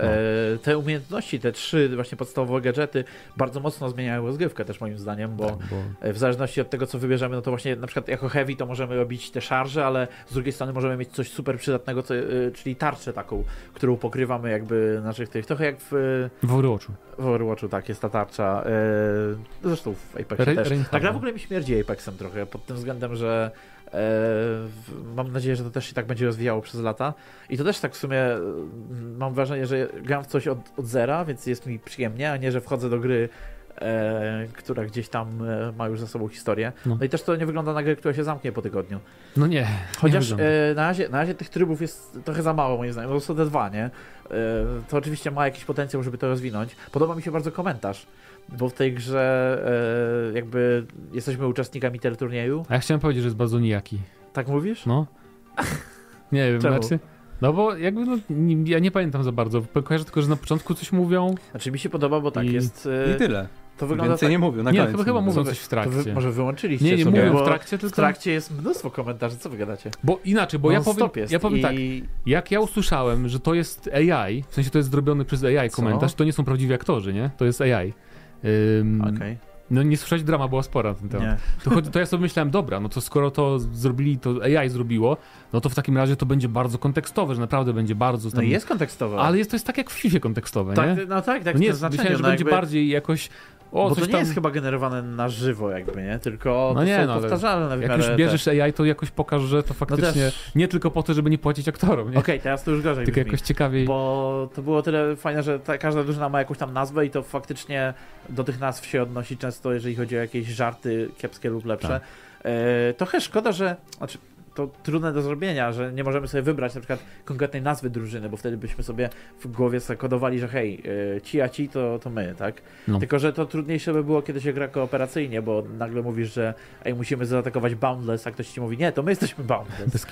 Te umiejętności, te trzy właśnie podstawowe gadżety bardzo mocno zmieniają rozgrywkę też moim zdaniem, bo w zależności od tego, co wybierzemy, no to właśnie na przykład jako Heavy to możemy robić te szarże, ale z drugiej strony możemy mieć coś super przydatnego, czyli tarczę taką, którą pokrywamy jakby naszych tych... Trochę jak w Overwatchu. W Overwatchu, tak, jest ta tarcza. Zresztą w Apexie też. Ta gra w ogóle mi śmierdzi Apexem trochę, pod tym względem, że mam nadzieję, że to też się tak będzie rozwijało przez lata. I to też tak w sumie mam wrażenie, że gram w coś od zera, więc jest mi przyjemnie, a nie, że wchodzę do gry, która gdzieś tam ma już za sobą historię. No i też to nie wygląda na grę, która się zamknie po tygodniu. No nie. Chociaż na razie tych trybów jest trochę za mało, moim zdaniem. To są te dwa, nie? To oczywiście ma jakiś potencjał, żeby to rozwinąć. Podoba mi się bardzo komentarz, bo w tej grze jakby jesteśmy uczestnikami tego turnieju. A ja chciałem powiedzieć, że jest bardzo nijaki. Tak mówisz? No. Nie wiem, znaczy... No bo jakby, no, ja nie pamiętam za bardzo, kojarzę tylko, że na początku coś mówią. Znaczy mi się podoba, bo tak jest... I tyle. To wygląda więcej tak... nie mówią, na nie, koniec. Nie, chyba mówią coś w trakcie. Może wyłączyliście sobie. Nie, nie mówią w trakcie, tylko... W trakcie jest mnóstwo komentarzy, co wy gadacie? Bo inaczej, bo ja powiem tak, jak ja usłyszałem, że to jest AI, w sensie to jest zrobiony przez AI komentarz, to nie są prawdziwi aktorzy, nie? To jest AI. Okej. No nie słyszałeś, drama była spora na ten temat. To ja sobie myślałem, dobra, no to skoro to zrobili, to AI zrobiło, no to w takim razie to będzie bardzo kontekstowe, że naprawdę będzie bardzo... No jest kontekstowe. Ale jest, to jest tak jak w FIFA kontekstowe, tak, nie? No tak, tak. Nie, myślałem, że będzie jakby... bardziej jakoś... O, bo to nie tam... jest chyba generowane na żywo jakby, nie? Tylko no to nie, są powtarzalne w miarę. Jak już bierzesz AI, to jakoś pokaż, że to faktycznie... No też... Nie tylko po to, żeby nie płacić aktorom, nie? Okej, teraz to już gorzej tylko brzmi. Jakoś ciekawiej. Bo to było tyle fajne, że każda drużyna ma jakąś tam nazwę i to faktycznie do tych nazw się odnosi często, jeżeli chodzi o jakieś żarty kiepskie lub lepsze. Tak. Trochę szkoda, że... Znaczy, to trudne do zrobienia, że nie możemy sobie wybrać na przykład konkretnej nazwy drużyny, bo wtedy byśmy sobie w głowie zakodowali, że hej, ci a ci to my, tak? No. Tylko, że to trudniejsze by było, kiedy się gra kooperacyjnie, bo nagle mówisz, że ej, musimy zaatakować Boundless, a ktoś ci mówi, nie, to my jesteśmy Boundless.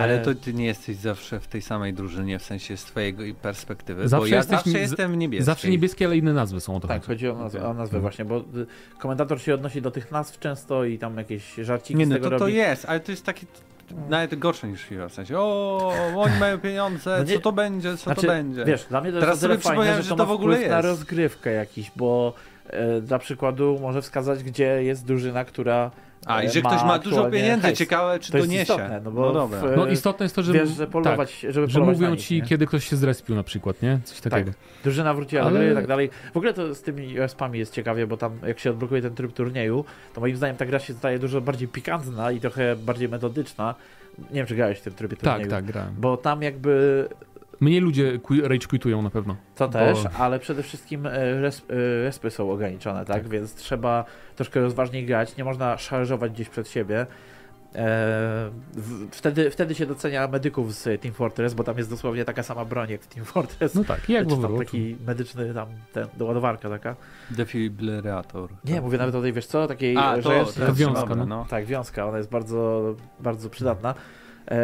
Ale to ty nie jesteś zawsze w tej samej drużynie, w sensie z twojego perspektywy, zawsze bo ja zawsze jestem niebieski. Zawsze niebieski, ale inne nazwy są o to. Tak, chodzi o nazwę właśnie, bo komentator się odnosi do tych nazw często i tam jakieś żarciki nie, no z tego to robi. Jest, ale to jest takie nawet gorsze niż FIFA, w sensie oni mają pieniądze, no nie, co to będzie, co znaczy, to będzie. Wiesz, dla mnie to teraz jest sobie przypomniałem, że to w ogóle jest na rozgrywkę jakiś, bo dla przykładu może wskazać, gdzie jest drużyna, która... A i że ktoś ma dużo pieniędzy, hejs. Ciekawe czy to jest niesie. Istotne, no, bo dobra. No istotne jest to, żeby, wiesz, że polować, tak, żeby polować że mówią nich, ci, nie? Kiedy ktoś się zrespił na przykład, nie? Coś takiego. Tak. Drużyna wróciła do gry i tak dalej. W ogóle to z tymi USP-ami jest ciekawie, bo tam jak się odblokuje ten tryb turnieju, to moim zdaniem ta gra się staje dużo bardziej pikantna i trochę bardziej metodyczna. Nie wiem, czy grałeś w tym trybie turnieju. Tak, grałem. Bo tam jakby... Mniej ludzie rage quitują na pewno. To też, ale przede wszystkim respy są ograniczone, tak? Więc trzeba troszkę rozważniej grać, nie można szarżować gdzieś przed siebie. Wtedy się docenia medyków z Team Fortress, bo tam jest dosłownie taka sama broń jak w Team Fortress. No tak, jak w tam taki medyczny tam ten, doładowarka taka. Defibrillator. Nie, tak. Mówię nawet o tej, wiesz co, takiej... to wiązka. No. Tak, wiązka, ona jest bardzo, bardzo przydatna.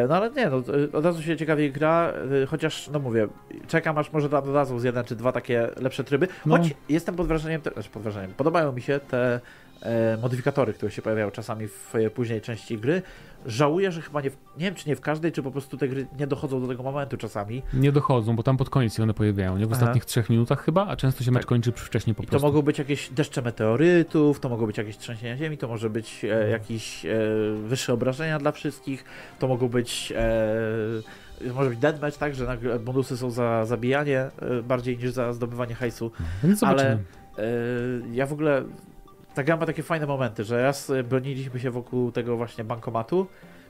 No ale nie, no, od razu się ciekawiej gra, chociaż, no mówię, czekam aż może tam od razu z 1 czy 2 takie lepsze tryby, choć jestem pod wrażeniem, podobają mi się te modyfikatory, które się pojawiają czasami w później części gry. Żałuję, że chyba nie wiem, czy nie w każdej, czy po prostu te gry nie dochodzą do tego momentu czasami. Nie dochodzą, bo tam pod koniec się one pojawiają, nie? W ostatnich 3 minutach chyba, a często się mecz kończy wcześniej po prostu. I to mogą być jakieś deszcze meteorytów, to mogą być jakieś trzęsienia ziemi, to może być jakieś wyższe obrażenia dla wszystkich, to mogą być... Może być deadmatch, tak, że nagle bonusy są za zabijanie bardziej niż za zdobywanie hajsu. Ale ja w ogóle... Ta gra ma takie fajne momenty, że raz broniliśmy się wokół tego właśnie bankomatu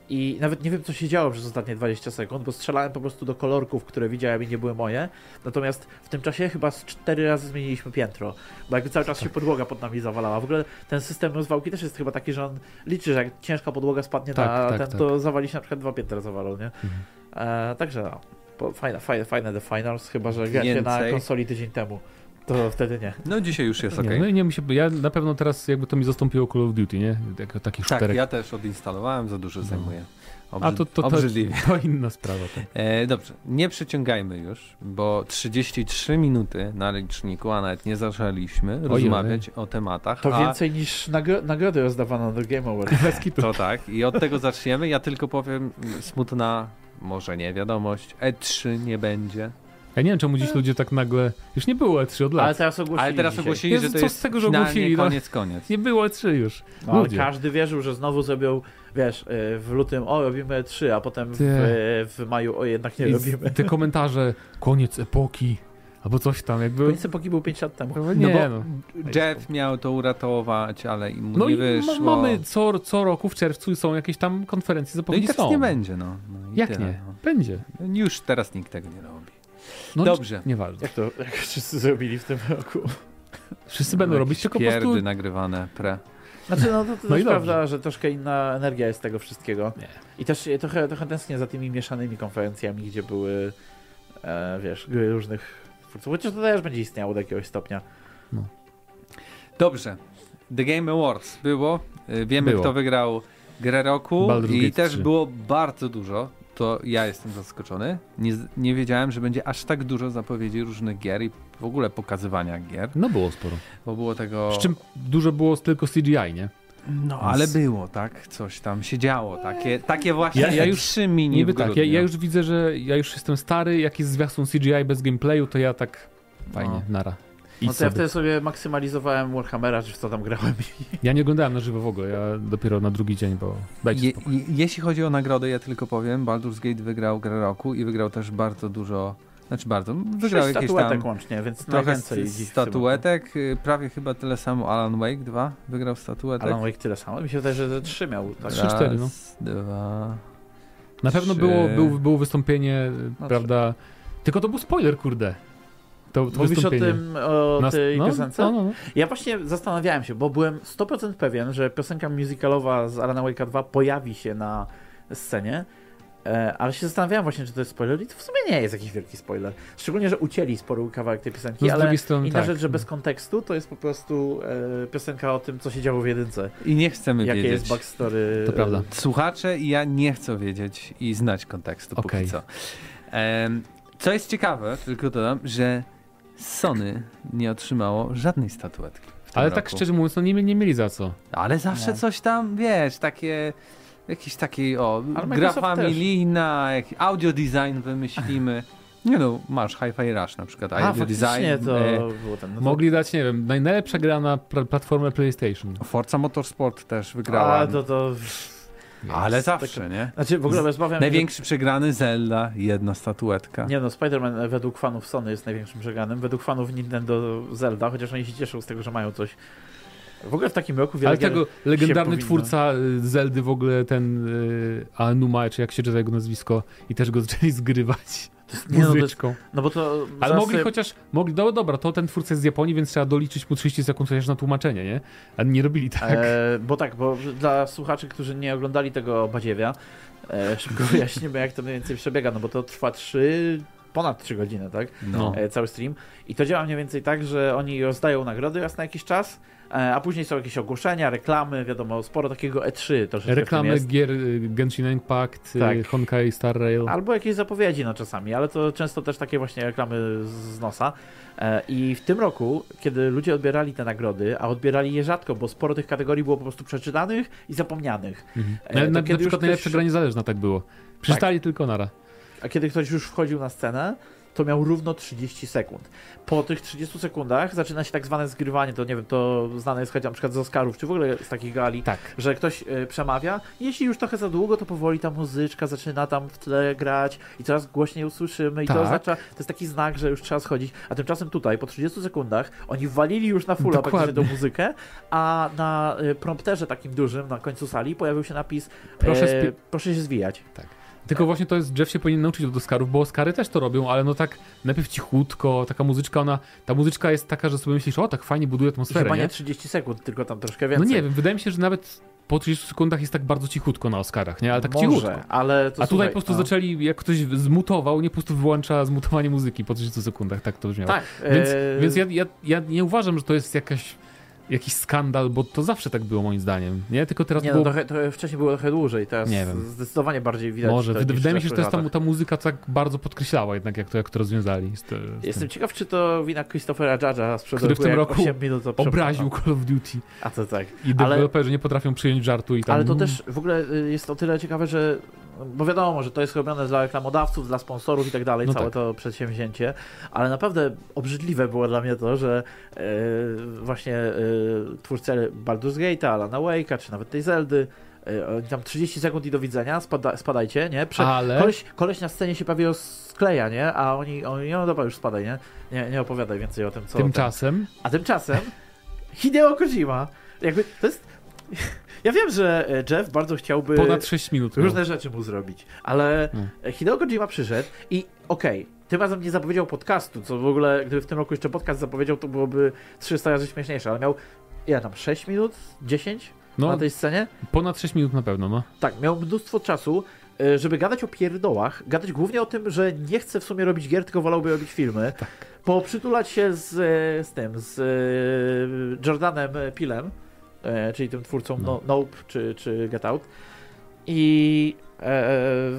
i nawet nie wiem, co się działo przez ostatnie 20 sekund, bo strzelałem po prostu do kolorków, które widziałem i nie były moje. Natomiast w tym czasie chyba 4 razy zmieniliśmy piętro, bo jakby cały czas się podłoga pod nami zawalała. W ogóle ten system rozwałki też jest chyba taki, że on liczy, że jak ciężka podłoga spadnie na ten, to zawali się na przykład 2 piętra zawalą, nie? Także no, fajne The Finals, chyba że gra się na konsoli tydzień temu. To wtedy nie. No dzisiaj już jest okej. No mi się, ja na pewno teraz jakby to mi zastąpiło Call of Duty, nie? Taki szterek. Tak, ja też odinstalowałem, za dużo zajmuje. To inna sprawa. Tak. Dobrze, nie przeciągajmy już, bo 33 minuty na liczniku, a nawet nie zaczęliśmy rozmawiać o tematach. To więcej niż nagrody rozdawano do Game Awards. To tak, i od tego zaczniemy. Ja tylko powiem, smutna, może nie wiadomość, E3 nie będzie. Ja nie wiem, czemu dziś ludzie tak nagle... Już nie było E3 od lat. Ale teraz ogłosili Jezu, że to jest z tego, że ogłosili, koniec. Nie było E3 już. No, ale każdy wierzył, że znowu zrobią, wiesz, w lutym robimy E3, a potem w maju jednak nie robimy. Te komentarze, koniec epoki, albo coś tam jakby... Koniec epoki był 5 lat temu. Jeff miał to uratować, ale im nie wyszło. No mamy co roku w czerwcu są jakieś tam konferencje, zapowiedzi są. No i tak nie będzie, no. Będzie. Już teraz nikt tego nie robi. No dobrze. Nieważne. Jak wszyscy zrobili w tym roku. Wszyscy będą robić tylko po prostu... nagrywane pre. Znaczy to jest prawda, że troszkę inna energia jest tego wszystkiego. Nie. I też trochę tęsknię za tymi mieszanymi konferencjami, gdzie były gry różnych twórców. Chociaż to też będzie istniało do jakiegoś stopnia. No. Dobrze. The Game Awards było. Wiemy, kto wygrał grę roku. Baldur's Gate 3. Też było bardzo dużo. to ja jestem zaskoczony. Nie wiedziałem, że będzie aż tak dużo zapowiedzi różnych gier i w ogóle pokazywania gier. No było sporo. Bo było tego... Przy czym dużo było tylko CGI, nie? No, ale było, tak? Coś tam się działo. Takie właśnie trzy mini w grudniu. Ja już widzę, że ja już jestem stary, jak jest zwiastun CGI bez gameplayu, to ja tak fajnie, nara. No to ja wtedy sobie maksymalizowałem Warhammera, czy w co tam grałem. Ja nie oglądałem na żywo w ogóle, ja dopiero na drugi dzień, bo dajcie spokój. Jeśli chodzi o nagrodę, ja tylko powiem, Baldur's Gate wygrał grę roku i wygrał też bardzo dużo, znaczy bardzo, wygrał jakieś statuetek tam, łącznie, więc trochę statuetek, prawie chyba tyle samo. Alan Wake 2 wygrał statuetek. Alan Wake tyle samo? Mi się wydaje, że 3 miał. Tak. 3-4, no. Na pewno było wystąpienie, prawda, tylko to był spoiler, kurde. To mówisz o tej piosence? No. Ja właśnie zastanawiałem się, bo byłem 100% pewien, że piosenka musicalowa z Alana Wake'a 2 pojawi się na scenie, ale się zastanawiałem właśnie, czy to jest spoiler i to w sumie nie jest jakiś wielki spoiler. Szczególnie, że ucięli spory kawałek tej piosenki, no, ale inna rzecz, że bez kontekstu to jest po prostu piosenka o tym, co się działo w jedynce. I nie chcemy wiedzieć. Jakie jest backstory. To prawda. Słuchacze i ja nie chcę wiedzieć i znać kontekstu póki co. Co jest ciekawe, tylko dodam, że Sony nie otrzymało żadnej statuetki w tym roku. Tak szczerze mówiąc, no nie mieli za co. Ale zawsze coś tam, wiesz, takie... Jakiś taki, gra familijna, audio design wymyślimy. Nie no, masz Hi-Fi Rush na przykład, audio design. To było tam, no to... Mogli dać, nie wiem, najlepsza gra na platformę PlayStation. Forza Motorsport też wygrała. Ale zawsze, tak, nie? Znaczy, w ogóle największy przegrany Zelda, jedna statuetka. Nie no, Spider-Man według fanów Sony jest największym przegranym, według fanów Nintendo Zelda, chociaż oni się cieszą z tego, że mają coś. W ogóle w takim roku wiele gier. Ale tego legendarny twórca Zeldy w ogóle, ten Anuma, czy jak się czyta jego nazwisko, i też go zaczęli zgrywać muzyczką. No bo to... Ale mogli mogli, no dobra, to ten twórca jest z Japonii, więc trzeba doliczyć mu 30 sekund chociaż na tłumaczenie, nie? A nie robili tak. Bo dla słuchaczy, którzy nie oglądali tego badziewia, szybko wyjaśnimy, jak to mniej więcej przebiega, no bo to trwa ponad 3 godziny, tak? No. Cały stream. I to działa mniej więcej tak, że oni rozdają nagrody raz na jakiś czas, a później są jakieś ogłoszenia, reklamy, wiadomo, sporo takiego E3 troszeczkę. Reklamy gier Genshin Impact, tak. Honkai Star Rail. Albo jakieś zapowiedzi czasami, ale to często też takie właśnie reklamy z nosa. I w tym roku, kiedy ludzie odbierali te nagrody, a odbierali je rzadko, bo sporo tych kategorii było po prostu przeczytanych i zapomnianych. Mhm. Na przykład najlepsza gra niezależna tak było. Przeczytali tylko nara. A kiedy ktoś już wchodził na scenę, to miał równo 30 sekund. Po tych 30 sekundach zaczyna się tak zwane zgrywanie, to nie wiem, to znane jest choć na przykład z Oscarów, czy w ogóle z takich gali, że ktoś przemawia. Jeśli już trochę za długo, to powoli ta muzyczka zaczyna tam w tle grać i coraz głośniej usłyszymy i to oznacza, to jest taki znak, że już trzeba schodzić. A tymczasem tutaj po 30 sekundach oni walili już na fulla praktycznie tą muzykę, a na prompterze takim dużym na końcu sali pojawił się napis proszę się zwijać. Tak. Tylko właśnie to jest, Jeff się powinien nauczyć od Oscarów, bo Oscary też to robią, ale no tak najpierw cichutko, taka muzyczka, ta muzyczka jest taka, że sobie myślisz, tak fajnie buduje atmosferę. I chyba nie 30 sekund, tylko tam troszkę więcej. No nie wiem, wydaje mi się, że nawet po 30 sekundach jest tak bardzo cichutko na Oscarach, nie? Ale tak cichutko. Ale to tutaj po prostu zaczęli, jak ktoś zmutował, nie po prostu wyłącza zmutowanie muzyki po 30 sekundach, tak to brzmiało. Tak, więc ja nie uważam, że to jest jakiś skandal, bo to zawsze tak było moim zdaniem, nie? Tylko teraz było... trochę wcześniej było trochę dłużej, teraz nie wiem. Zdecydowanie bardziej widać. Może, wydaje mi się, że to jest ta muzyka tak bardzo podkreślała jednak, jak to rozwiązali. Jestem ciekaw, czy to wina Christophera Judge'a sprzed roku, w tym roku 8 minut obraził Call of Duty. A to tak. I deweloperzy nie potrafią przyjąć żartu i tam... Ale to też w ogóle jest o tyle ciekawe, że bo wiadomo, że to jest robione dla reklamodawców, dla sponsorów i tak dalej, to przedsięwzięcie, ale naprawdę obrzydliwe było dla mnie to, że właśnie twórcy Baldur's Gate'a, Alana Wake'a, czy nawet tej Zeldy, tam 30 sekund i do widzenia, spadajcie, nie? Koleś na scenie się prawie skleja, nie? A oni no dobra, już spadaj, nie? Nie opowiadaj więcej o tym, co... Tymczasem Hideo Kojima, jakby to jest... Ja wiem, że Jeff bardzo chciałby ponad 6 minut różne rzeczy mu zrobić, ale Hideo Kojima przyszedł i tym razem nie zapowiedział podcastu, co w ogóle, gdyby w tym roku jeszcze podcast zapowiedział, to byłoby 300 razy śmieszniejsze, ale miał 6 minut? 10? Na tej scenie? Ponad 6 minut na pewno, Tak, miał mnóstwo czasu, żeby gadać o pierdołach, gadać głównie o tym, że nie chce w sumie robić gier, tylko wolałby robić filmy, poprzytulać się z Jordanem Peelem, czyli tym twórcą Nope czy Get Out. i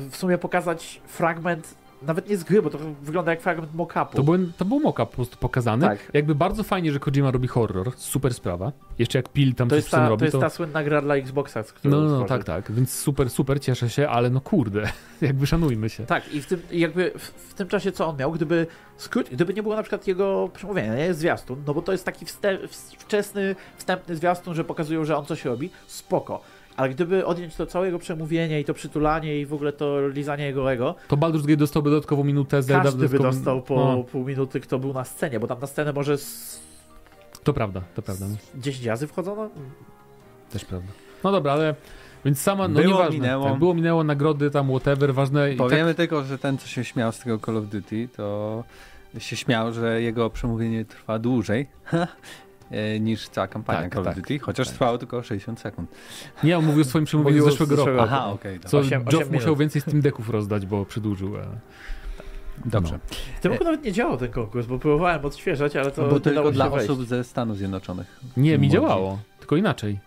w sumie pokazać fragment, nawet nie z gry, bo to wygląda jak fragment mock-upu. To był mock-up po prostu pokazany. Tak. Jakby bardzo fajnie, że Kojima robi horror, super sprawa. Jeszcze jak Pil tam coś robi. To jest ta słynna gra dla Xboxa, z którą no tak, tak, więc super, super, cieszę się, ale no kurde, jakby szanujmy się. Tak, i w tym czasie co on miał, gdyby nie było na przykład jego przemówienia, nie, zwiastun, no bo to jest taki wczesny, wstępny zwiastun, że pokazują, że on coś robi, spoko. Ale gdyby odjąć to całe jego przemówienie i to przytulanie i w ogóle to lizanie jego ego... To Baldur's Gate dostałby dodatkową minutę. Każdy by dostał po pół minuty, kto był na scenie, bo tam na scenę może... To prawda. 10 razy wchodzono? Też prawda. No dobra, ale... Więc sama, no nieważne. Minęło. Tak, było, minęło, nagrody tam, whatever, ważne... Powiemy tak... tylko, że ten, co się śmiał z tego Call of Duty, to się śmiał, że jego przemówienie trwa dłużej. Niż cała kampania Call of Duty, chociaż trwało tylko 60 sekund. Nie, on mówił o swoim przemówieniu z zeszłego roku. Aha, okej. Co Geoff musiał więcej Steam Decków rozdać, bo przedłużył. Dobrze. No. W tym roku nawet nie działał ten konkurs, bo próbowałem odświeżać, ale to... Bo tylko dla osób ze Stanów Zjednoczonych. Nie, mi działało, tylko inaczej.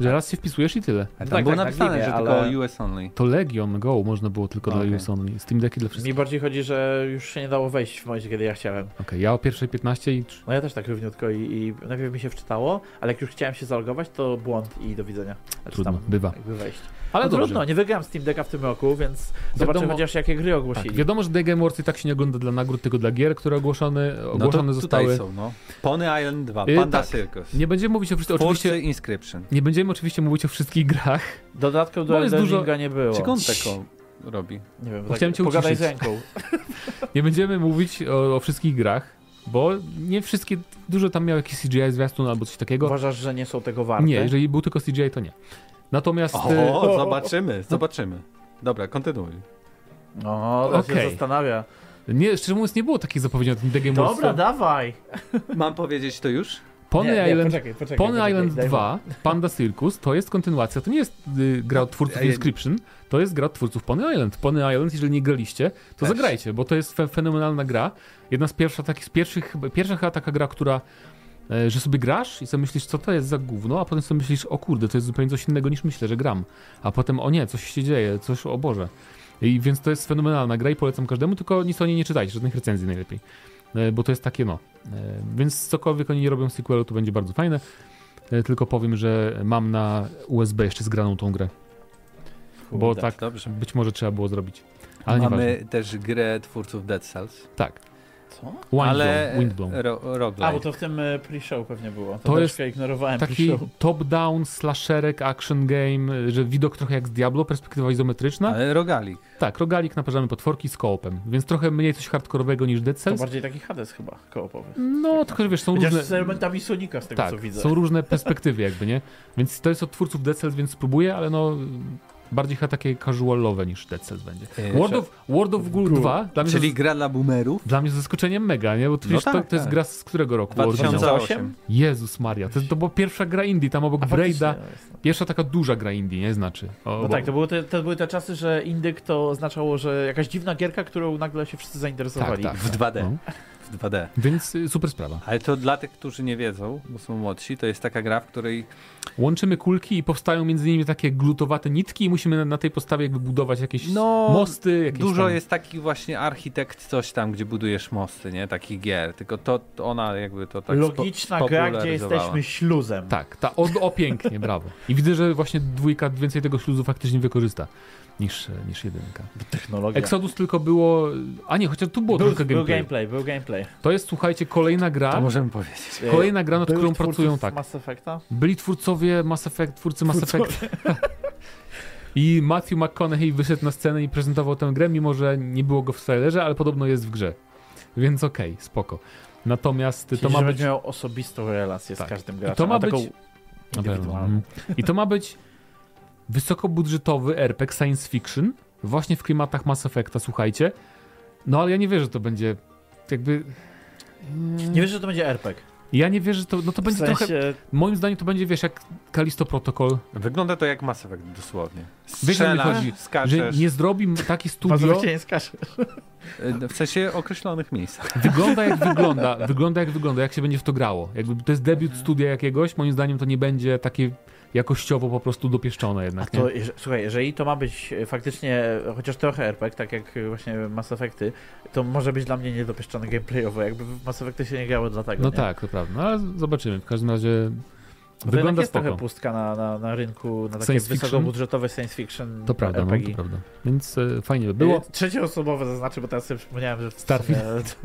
Że raz się wpisujesz i tyle. No tam było napisane, że tylko US only. To Legion Go można było tylko dla US only. Steam Decki dla wszystkich. Mi bardziej chodzi, że już się nie dało wejść w momencie, kiedy ja chciałem. Okej, ja o pierwszej 15 i... No ja też tak równiutko i najpierw mi się wczytało, ale jak już chciałem się zalogować, to błąd i do widzenia. Znaczy, trudno, bywa. Jakby wejść. Ale no trudno, nie wygrałem Steam Decka w tym roku, więc zobaczymy chociaż jakie gry ogłosili. Tak, wiadomo, że The Game Awards i tak się nie ogląda dla nagród, tylko dla gier, które ogłoszone zostały. Tutaj są, Pony Island 2, Panda Circus. Nie będziemy mówić oczywiście Inscription. Nie będziemy oczywiście mówić o wszystkich grach. Dodatkiem do Elden Ringa nie było. Czy on taką robi? Nie wiem, tak, cię pogadaj z ręką. Nie będziemy mówić o wszystkich grach, bo nie wszystkie, dużo tam miał jakieś CGI zwiastun albo coś takiego. Uważasz, że nie są tego warte? Nie, jeżeli był tylko CGI, to nie. Natomiast... O, zobaczymy. Dobra, kontynuuj. No, to się zastanawia. Nie, szczerze mówiąc, nie było takich zapowiedzi na tym The Game Awards. Dobra, dawaj. Mam powiedzieć to już? Pony Island 2, Panda Circus, to jest kontynuacja, to nie jest gra od twórców Inscription, to jest gra od twórców Pony Island. Pony Island, jeżeli nie graliście, to zagrajcie, bo to jest fenomenalna gra. Jedna z pierwszych chyba taka gra, która... że sobie grasz i sobie myślisz, co to jest za gówno, a potem sobie myślisz, o kurde, to jest zupełnie coś innego niż myślę, że gram. A potem, o nie, coś się dzieje, coś, o Boże. I więc to jest fenomenalna gra i polecam każdemu, tylko nic o niej nie czytajcie, żadnych recenzji najlepiej. Bo to jest takie Więc cokolwiek oni nie robią z sequelu, to będzie bardzo fajne. Tylko powiem, że mam na USB jeszcze zgraną tą grę. Bo tak dobrze. Być może trzeba było zrobić. Ale mamy też grę twórców Dead Cells. Tak. Windblown. Bo to w tym pre-show pewnie było. To jest ignorowałem taki top-down slasherek action game, że widok trochę jak z Diablo, perspektywa izometryczna. Ale rogalik. Tak, rogalik, naparzamy potworki z koopem, więc trochę mniej coś hardkorowego niż Dead Cells. To bardziej taki Hades chyba koopowy. No, tylko że wiesz, są różne... z elementami Sonika z tego co widzę. Są różne perspektywy jakby, nie? Więc to jest od twórców Dead Cells, więc spróbuję, ale no... Bardziej chyba takie casualowe niż Dead Cells będzie. World of Ghoul 2. Czyli gra dla boomerów. Dla mnie z zaskoczeniem mega, nie? Bo to jest gra z którego roku? 2008? Jezus Maria, to była pierwsza gra indie, tam obok Braid'a. Pierwsza taka duża gra indie, nie? Znaczy. To były te czasy, że indyk to oznaczało, że jakaś dziwna gierka, którą nagle się wszyscy zainteresowali. W 2D. W 2D. Więc super sprawa. Ale to dla tych, którzy nie wiedzą, bo są młodsi, to jest taka gra, w której łączymy kulki i powstają między nimi takie glutowate nitki i musimy na tej podstawie jakby budować jakieś mosty. Jakieś dużo tam. Jest taki właśnie architekt coś tam, gdzie budujesz mosty, nie? Takich gier. Tylko to ona jakby to tak logiczna gra, gdzie jesteśmy śluzem. Tak. Pięknie, brawo. I widzę, że właśnie dwójka więcej tego śluzu faktycznie wykorzysta. Niż jedynka. Technologia. Exodus tylko było... A nie, chociaż tu było tylko gameplay. Był gameplay. To jest, słuchajcie, kolejna gra. To możemy powiedzieć. Kolejna gra, nad którą pracują Mass Effecta? Byli twórcy Mass Effecta. I Matthew McConaughey wyszedł na scenę i prezentował tę grę, mimo że nie było go w trailerze, ale podobno jest w grze. Więc spoko. Natomiast to ma być... miał osobistą relację z każdym graczem. I to ma być... wysokobudżetowy RPG science fiction właśnie w klimatach Mass Effecta, słuchajcie. No ale ja nie wierzę, że to będzie jakby... Nie wierzę, że to będzie RPG. Ja nie wierzę, że to... No to będzie trochę... Moim zdaniem to będzie, wiesz, jak Callisto Protocol. Wygląda to jak Mass Effect dosłownie. Strzelasz, skaczesz. Że nie zrobi taki studio... nie skaczesz. W sensie określonych miejscach. Wygląda jak wygląda, jak się będzie w to grało. Jakby to jest debiut studia jakiegoś. Moim zdaniem to nie będzie takie... jakościowo po prostu dopieszczone jednak. A to, nie? Słuchaj, jeżeli to ma być faktycznie chociaż trochę RPG, tak jak właśnie Mass Effecty, to może być dla mnie niedopieszczone gameplayowo, jakby w Mass Effecty się nie grało dlatego. No nie? Tak, to prawda, no, ale zobaczymy, w każdym razie wygląda jest spoko. Trochę pustka na rynku, na takie wysokobudżetowe science fiction. To prawda, RPG. No, to prawda. Więc fajnie by było. Trzecioosobowe zaznaczę, bo teraz sobie przypomniałem, że Starfield.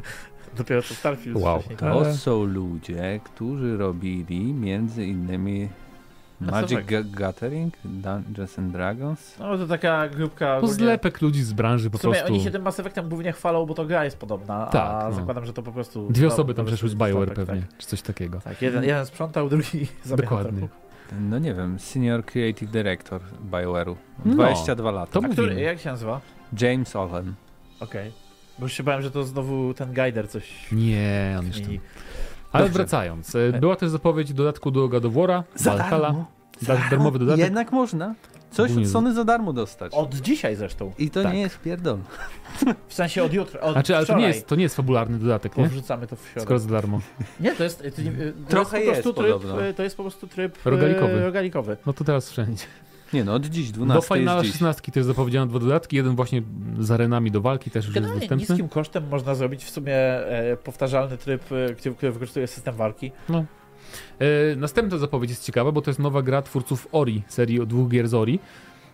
Dopiero to Starfield. Wow. To są ludzie, którzy robili między innymi Magic Gathering, Dungeons and Dragons. No to taka grupka... To zlepek ludzi z branży po prostu. W sumie oni się tym Mass Effectem głównie chwalą, bo to gra jest podobna, tak, a no. Zakładam, że to po prostu... Dwie osoby tam przeszły z BioWare pewnie, tak. Czy coś takiego. Tak, jeden sprzątał, drugi zamiatał. Dokładnie. No nie wiem, Senior Creative Director BioWare'u. 22 lata. A który, jak się nazywa? James Allen. Okej. Okay. Bo już się bałem, że to znowu ten Gaider coś... Nie, on jeszcze... Ale dobrze. Wracając, była też zapowiedź dodatku do God of War'a, Valhalla, darmowy dodatek. Jednak można coś od Sony za darmo dostać. Od dzisiaj zresztą. I to tak. Nie jest pierdol. W sensie od jutra, od wczoraj. Ale to nie jest fabularny dodatek, nie? Wrzucamy to w środę. Skoro za darmo. Nie, to jest... To jest po prostu tryb rogalikowy. No to teraz wszędzie. Nie no, od dziś 12. Do Finala 16 też zapowiedziano 2 dodatki, jeden właśnie z arenami do walki też już jest dostępny. Niskim kosztem można zrobić w sumie powtarzalny tryb, który wykorzystuje system walki. No. Następna zapowiedź jest ciekawa, bo to jest nowa gra twórców Ori, serii 2 gier z Ori.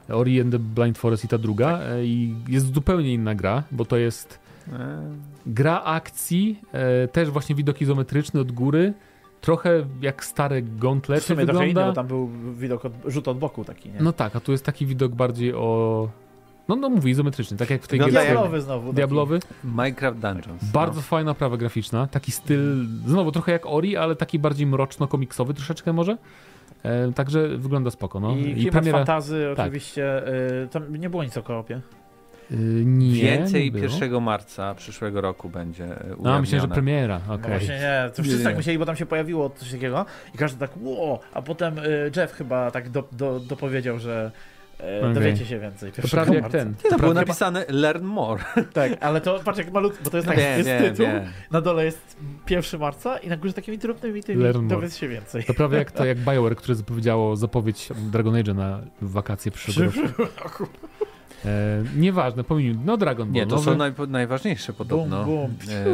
Ori and the Blind Forest i ta druga. Tak. I jest zupełnie inna gra, bo to jest gra akcji, też właśnie widok izometryczny od góry. Trochę jak stare Gauntlet w sumie wygląda. Trochę inny, bo tam był widok rzut od boku taki, nie? No tak, a tu jest taki widok bardziej o... No mówię, izometryczny, tak jak w tej gierce. Diablowy znowu. Diablowy. Minecraft Dungeons. Bardzo fajna oprawa graficzna, taki styl, znowu trochę jak Ori, ale taki bardziej mroczno-komiksowy troszeczkę może. Także wygląda spoko, no. I premiera... fantazy oczywiście, tam nie było nic o koopie. Nie, więcej nie 1 marca przyszłego roku będzie ujawnione. No, myślę, że premiera. Okay. No właśnie nie, to wszyscy tak myśleli, bo tam się pojawiło coś takiego i każdy tak wow, a potem Jeff chyba tak dopowiedział, że dowiecie się więcej. To prawie marca. Jak ten. Nie, to było napisane learn more. Tak, ale to patrz jak malutko, bo to jest, tytuł, na dole jest 1 marca i na górze takimi drobnymi tymi dowiecie się więcej. To prawie jak to jak BioWare, które zapowiedziało zapowiedź Dragon Age'a na wakacje przyszłego roku. Nieważne, pomijmy. No Dragon Ball. Nie, to są najważniejsze podobno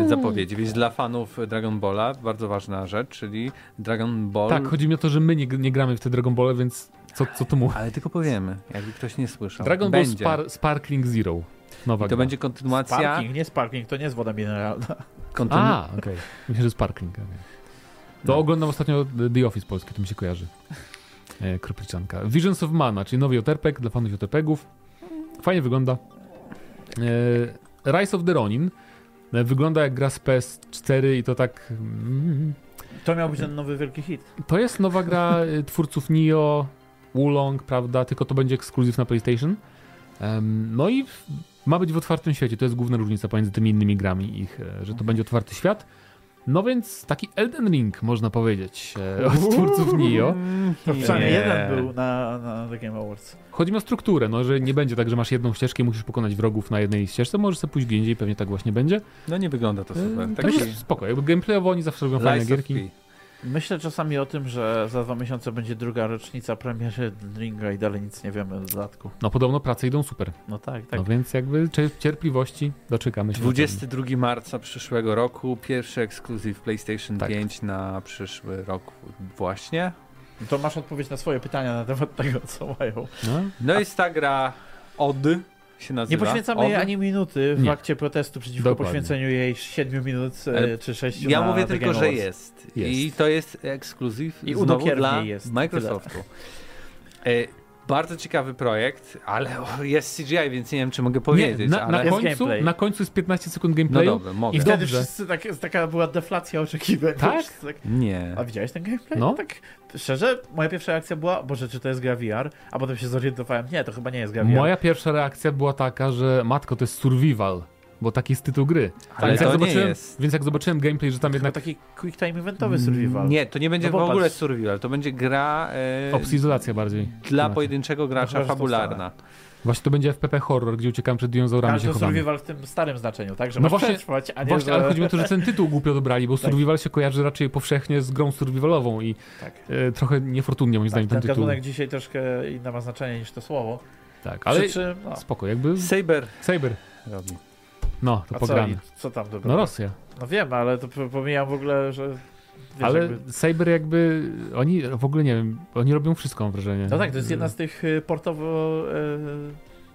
zapowiedzi, więc dla fanów Dragon Balla bardzo ważna rzecz, czyli Dragon Ball... Tak, chodzi mi o to, że my nie gramy w te Dragon Balle, więc co tu mówię? Ale tylko powiemy, jakby ktoś nie słyszał. Dragon Ball Sparkling Zero. Nowa I to gra. Będzie kontynuacja... Sparkling, to nie jest woda mineralna. Okej. Myślę, że Sparkling. To oglądam ostatnio The Office polskie, to mi się kojarzy. Kropliczanka. Visions of Mana, czyli nowy JRPG dla fanów JRPG-ów. Fajnie wygląda. Rise of the Ronin wygląda jak gra z PS4 i to tak... To miał być ten nowy wielki hit. To jest nowa gra twórców Nioh, Wulong, prawda, tylko to będzie ekskluzyw na PlayStation. No i ma być w otwartym świecie, to jest główna różnica pomiędzy tymi innymi grami ich, że to będzie otwarty świat. No więc taki Elden Ring można powiedzieć od twórców Nioh. To przynajmniej jeden był na The Game Awards. Chodzi mi o strukturę, no, że nie będzie tak, że masz jedną ścieżkę i musisz pokonać wrogów na jednej ścieżce, możesz sobie pójść gdzie indziej, pewnie tak właśnie będzie. No nie wygląda to super. Tak się... Spoko, jakby gameplayowo oni zawsze robią fajne gierki. Myślę czasami o tym, że za 2 miesiące będzie 2. rocznica premiery Elden Ringa i dalej nic nie wiemy o dodatku. No podobno prace idą super. No tak. No więc jakby cierpliwości doczekamy się. 22 marca przyszłego roku, pierwszy ekskluzyw PlayStation 5 na przyszły rok właśnie. No to masz odpowiedź na swoje pytania na temat tego, co mają. No jest ta gra Ody. Nie poświęcamy jej ani minuty w akcie protestu przeciwko poświęceniu jej 7 minut czy 6 minut. Ja mówię tylko, że jest. I to jest ekskluzyw znowu dla Microsoftu. Bardzo ciekawy projekt, ale jest CGI, więc nie wiem, czy mogę powiedzieć. Na końcu jest 15 sekund gameplayu. No dobra, mogę. I wtedy wszyscy taka była deflacja oczekiwań. Tak? Nie. A widziałeś ten gameplay? No. Tak. Szczerze, moja pierwsza reakcja była, Boże, czy to jest gra VR? A potem się zorientowałem, nie, to chyba nie jest gra VR. Moja pierwsza reakcja była taka, że matko, to jest survival, bo taki jest tytuł gry. Ale to nie jest. Więc jak zobaczyłem gameplay, że tam to jednak... taki quick time eventowy survival. Nie, to nie będzie w ogóle survival, to będzie gra... Opsizolacja bardziej. Dla pojedynczego gracza fabularna. Właśnie to będzie FPP horror, gdzie uciekam przed dinozaurami się chowamy. Survival w tym starym znaczeniu, tak? Że no właśnie, przetrwać, a nie właśnie, że... ale chodzi o to, że ten tytuł głupio dobrali, bo tak. Survival się kojarzy raczej powszechnie z grą survivalową i tak. Trochę niefortunnie moim zdaniem ten tytuł. Gatunek dzisiaj troszkę inna ma znaczenie niż to słowo. Tak, ale no. Spoko, jakby... Saber. No, to pogramy. Co tam dobrego? No Rosja. No wiem, ale to pomijam w ogóle, że... Wiesz, ale jakby... Saber jakby, oni w ogóle nie wiem, oni robią wszystko mam wrażenie. No tak, to jest jedna z tych portowo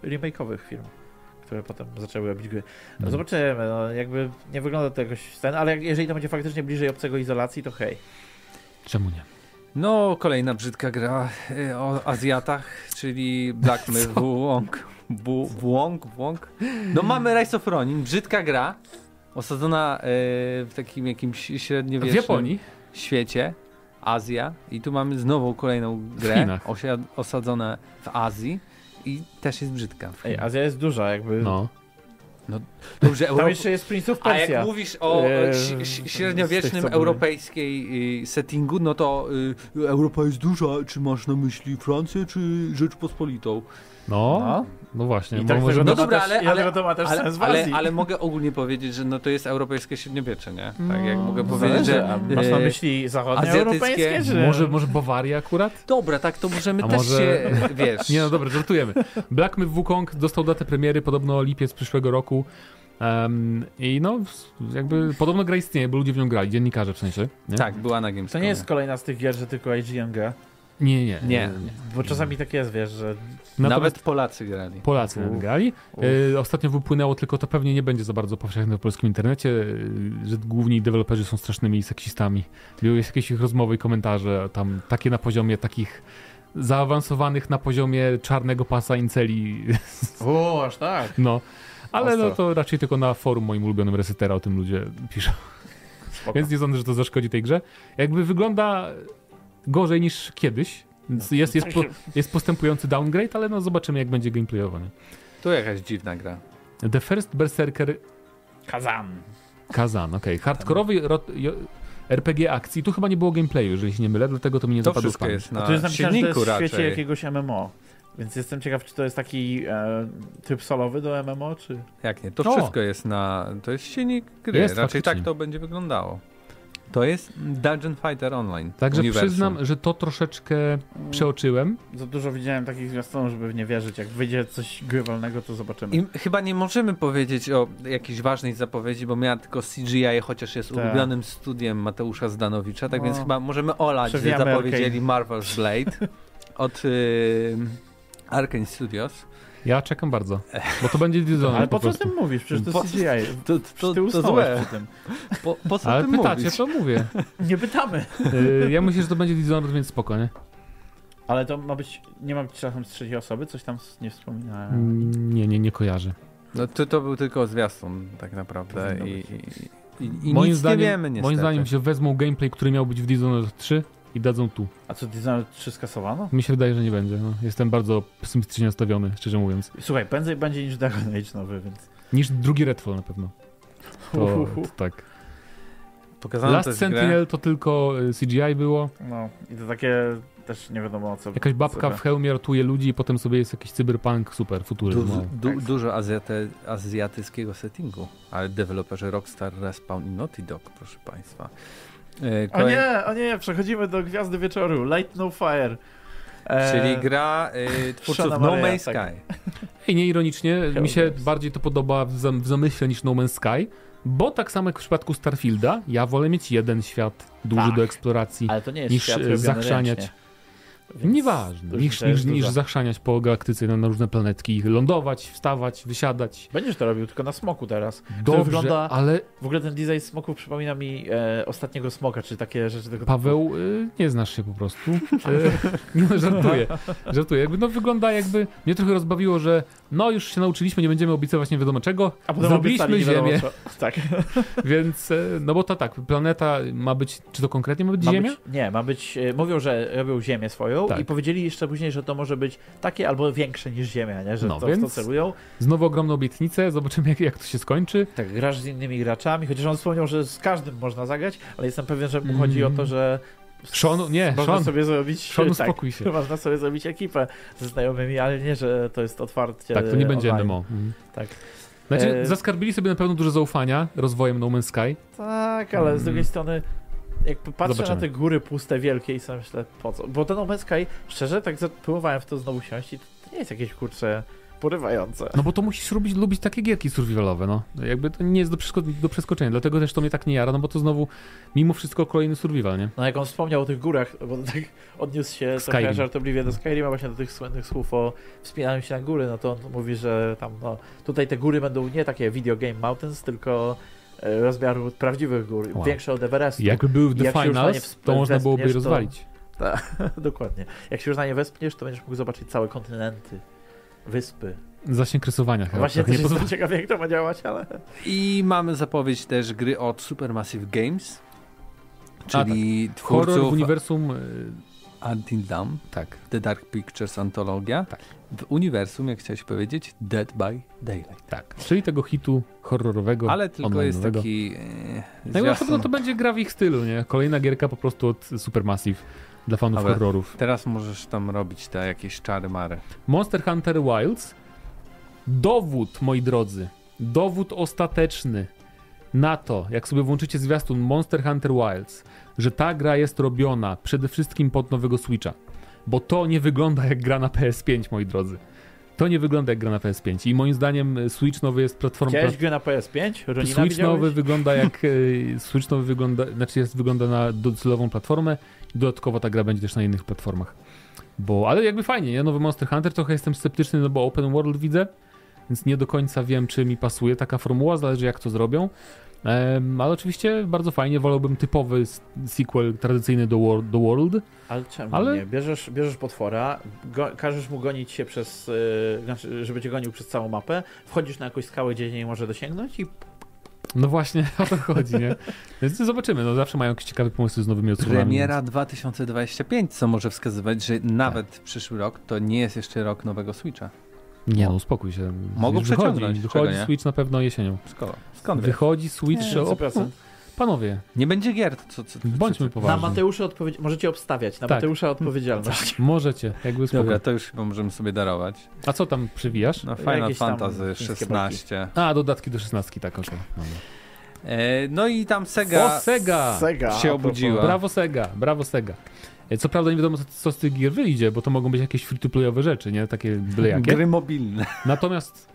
remake'owych firm, które potem zaczęły robić gry. No zobaczymy, no, jakby nie wygląda to jakoś ten, ale jeżeli to będzie faktycznie bliżej obcego izolacji, to hej. Czemu nie? No kolejna brzydka gra o Azjatach, czyli Black Myth Wong. No mamy Rise of Ronin, brzydka gra. Osadzona w takim jakimś średniowiecznym w Japonii. Świecie, Azja i tu mamy znowu kolejną grę osadzone w Azji i też jest brzydka. Ej, Azja jest duża jakby. No dobrze, tam Europa... jeszcze jest Prince of Persia. A jak mówisz o średniowiecznym europejskiej settingu, no to Europa jest duża, czy masz na myśli Francję, czy Rzeczpospolitą? No właśnie. Tak może... No dobra, ale mogę ogólnie powiedzieć, że no to jest europejskie średniowiecze, nie? Tak jak mogę powiedzieć, że... Masz na myśli zachodnioeuropejskie, że... Może Bawaria akurat? Dobra, tak to możemy a też może... się, wiesz... Nie no dobra, żartujemy. Black Myth Wukong dostał datę premiery, podobno lipiec przyszłego roku. I no, jakby podobno gra istnieje, bo ludzie w nią grali, dziennikarze w sensie. Nie? Tak, była na Gamescomie. To nie jest kolejna z tych gier, że tylko IGN gra. Nie. Bo czasami tak jest, wiesz, że... Nawet Polacy grali. Ostatnio wypłynęło, tylko to pewnie nie będzie za bardzo powszechne w polskim internecie, że główni deweloperzy są strasznymi seksistami. Były jakieś ich rozmowy i komentarze tam takie na poziomie takich zaawansowanych na poziomie czarnego pasa inceli. O, aż tak. No, ale ostro. No to raczej tylko na forum moim ulubionym Resetera o tym ludzie piszą. Spoko. Więc nie sądzę, że to zaszkodzi tej grze. Jakby wygląda... gorzej niż kiedyś. Jest postępujący downgrade, ale no zobaczymy jak będzie gameplayowany. To jakaś dziwna gra. The First Berserker Kazan, okej. Hardkorowy RPG akcji. Tu chyba nie było gameplayu, jeżeli się nie mylę, dlatego to mi nie zapadło w pamięć. To jest napisane, że to jest w świecie raczej jakiegoś MMO. Więc jestem ciekaw, czy to jest taki tryb solowy do MMO, czy... Jak nie, to wszystko jest na... To jest silnik gry, jest, raczej faktycznie. Tak to będzie wyglądało. To jest Dungeon Fighter Online. Także przyznam, że to troszeczkę przeoczyłem. Za dużo widziałem takich zwiastunów, żeby w nie wierzyć. Jak wyjdzie coś grywalnego, to zobaczymy. I chyba nie możemy powiedzieć o jakiejś ważnej zapowiedzi, bo miała tylko CGI, chociaż jest ulubionym studiem Mateusza Zdanowicza, tak więc chyba możemy olać, że zapowiedzieli Marvel's Blade od Arkane Studios. Ja czekam bardzo, bo to będzie Dishonored. Ale po co tym mówisz? Przecież to jest CGI. To złe. Po co ale tym pytacie, mówisz? Co mówię. Nie pytamy. Ja myślę, że to będzie Dishonored, więc spoko, nie? Ale to ma być, nie ma być czasem z trzeciej osoby? Coś tam nie wspominałem. Nie kojarzę. No to był tylko zwiastun tak naprawdę i moim nic zdaniem, nie wiemy niestety. Moim zdaniem się wezmą gameplay, który miał być w Dishonored 3. I dadzą tu. A co, Dishonored 3 skasowano? Mi się wydaje, że nie będzie. No, jestem bardzo pesymistycznie nastawiony, szczerze mówiąc. Słuchaj, prędzej będzie niż Dragon Age nowy, więc... Niż drugi Redfall na pewno. To tak. Pokazano Last Sentinel grę. To tylko CGI było. No i to takie też nie wiadomo o co. Jakaś babka w hełmie ratuje ludzi i potem sobie jest jakiś cyberpunk, super, futuryzm. Dużo azjatyckiego settingu, ale deweloperzy Rockstar, Respawn i Naughty Dog, proszę państwa. O nie, przechodzimy do Gwiazdy Wieczoru, Light No Fire. Czyli gra twórców No Man's Sky. Tak. I nieironicznie mi się bardziej to podoba w zamyśle niż No Man's Sky, bo tak samo jak w przypadku Starfielda, ja wolę mieć jeden świat duży do eksploracji, ale to nie jest niż świat zachrzaniać. Nieważne, niż zachrzaniać po galaktyce na różne planetki, lądować, wstawać, wysiadać. Będziesz to robił tylko na smoku teraz. Dobrze, wygląda, ale... W ogóle ten design smoków przypomina mi ostatniego smoka, czy takie rzeczy tego Paweł, typu... nie znasz się po prostu. Żartuję. Jakby, no wygląda jakby... Mnie trochę rozbawiło, że no już się nauczyliśmy, nie będziemy obiecywać nie wiadomo czego. A potem zrobiliśmy Ziemię. Tak. Więc, no bo to tak, planeta ma być... Czy to konkretnie ma być Ziemia? Nie, ma być... Mówią, że robią Ziemię swoją. I powiedzieli jeszcze później, że to może być takie albo większe niż Ziemia, nie? Że w to celują. Znowu ogromne obietnice, zobaczymy jak to się skończy. Tak, grasz z innymi graczami, chociaż on wspomniał, że z każdym można zagrać, ale jestem pewien, że mu chodzi o to, że Sean, nie, można sobie zrobić, Sean, uspokój się. Można sobie zrobić ekipę ze znajomymi, ale nie, że to jest otwarcie. Tak, to nie będzie MMO. Mhm. Tak. Znaczy, zaskarbili sobie na pewno dużo zaufania rozwojem No Man's Sky. Tak, ale z drugiej strony, jak patrzę na te góry puste, wielkie i sobie myślę, po co? Bo ten No Man's Sky, szczerze, tak próbowałem w to znowu siąść i to nie jest jakieś, kurczę, porywające. No bo to musisz lubić takie gierki survivalowe, no. Jakby to nie jest do przeskoczenia, dlatego też to mnie tak nie jara, no bo to znowu mimo wszystko kolejny survival, nie? No jak on wspomniał o tych górach, bo tak odniósł się trochę żartobliwie do Skyrima, właśnie do tych słynnych słów o wspinaniu się na góry, no to on mówi, że tam, no, tutaj te góry będą nie takie video game mountains, tylko rozmiaru prawdziwych gór, większe od Everestu. Jakby były w The Finals, to można byłoby je rozwalić. Tak, dokładnie. Jak się już na nie wespniesz, to będziesz mógł zobaczyć całe kontynenty. Wyspy. Zasięg rysowania chyba. Właśnie też jestem ciekawy, jak to ma działać, ale... I mamy zapowiedź też gry od Supermassive Games, czyli twórców... Horror w uniwersum... Until Dawn. Tak. The Dark Pictures Antologia. Tak. W uniwersum, jak chciałeś powiedzieć, Dead by Daylight. Tak. Czyli tego hitu horrorowego. Ale tylko jest taki... no to będzie gra w ich stylu, nie? Kolejna gierka po prostu od Supermassive. Dla fanów horrorów. Teraz możesz tam robić te jakieś czary-mary. Monster Hunter Wilds. Dowód, moi drodzy. Dowód ostateczny na to, jak sobie włączycie zwiastun Monster Hunter Wilds, że ta gra jest robiona przede wszystkim pod nowego Switcha. Bo to nie wygląda jak gra na PS5, moi drodzy. To nie wygląda jak gra na PS5. I moim zdaniem Switch nowy jest platformą... Chciałeś grę na PS5? Ronina Switch nowy wygląda jak... Switch nowy wygląda... Znaczy wygląda na docelową platformę. Dodatkowo ta gra będzie też na innych platformach. Bo, ale jakby fajnie, nie? Nowy Monster Hunter, trochę jestem sceptyczny, no bo open world widzę, więc nie do końca wiem, czy mi pasuje taka formuła, zależy jak to zrobią. Ale oczywiście bardzo fajnie, wolałbym typowy sequel tradycyjny do World. Ale czemu nie? Bierzesz potwora, każesz mu gonić się przez, żeby cię gonił przez całą mapę, wchodzisz na jakąś skałę, gdzie nie może dosięgnąć i... No właśnie, o to chodzi, nie? Więc zobaczymy, no zawsze mają jakieś ciekawe pomysły z nowymi odsłonami. Premiera 2025, co może wskazywać, że nawet przyszły rok to nie jest jeszcze rok nowego Switcha. Nie, no uspokój się. Mogą przeciągnąć. Wychodzi Switch na pewno jesienią. Skąd wychodzi Switch? Nie, panowie. Nie będzie gier. Bądźmy poważni. Na Mateusza możecie obstawiać. Na Mateusza odpowiedzialność. Tak. Możecie. Jakby dobra, to już chyba możemy sobie darować. A co tam przywijasz? No Final Fantasy 16. A, dodatki do 16, tak, okej. No i tam Sega. O, Sega się obudziła. Brawo Sega. Co prawda nie wiadomo, co z tych gier wyjdzie, bo to mogą być jakieś free-to-playowe rzeczy, nie? Takie byle jakie. Gry mobilne. Natomiast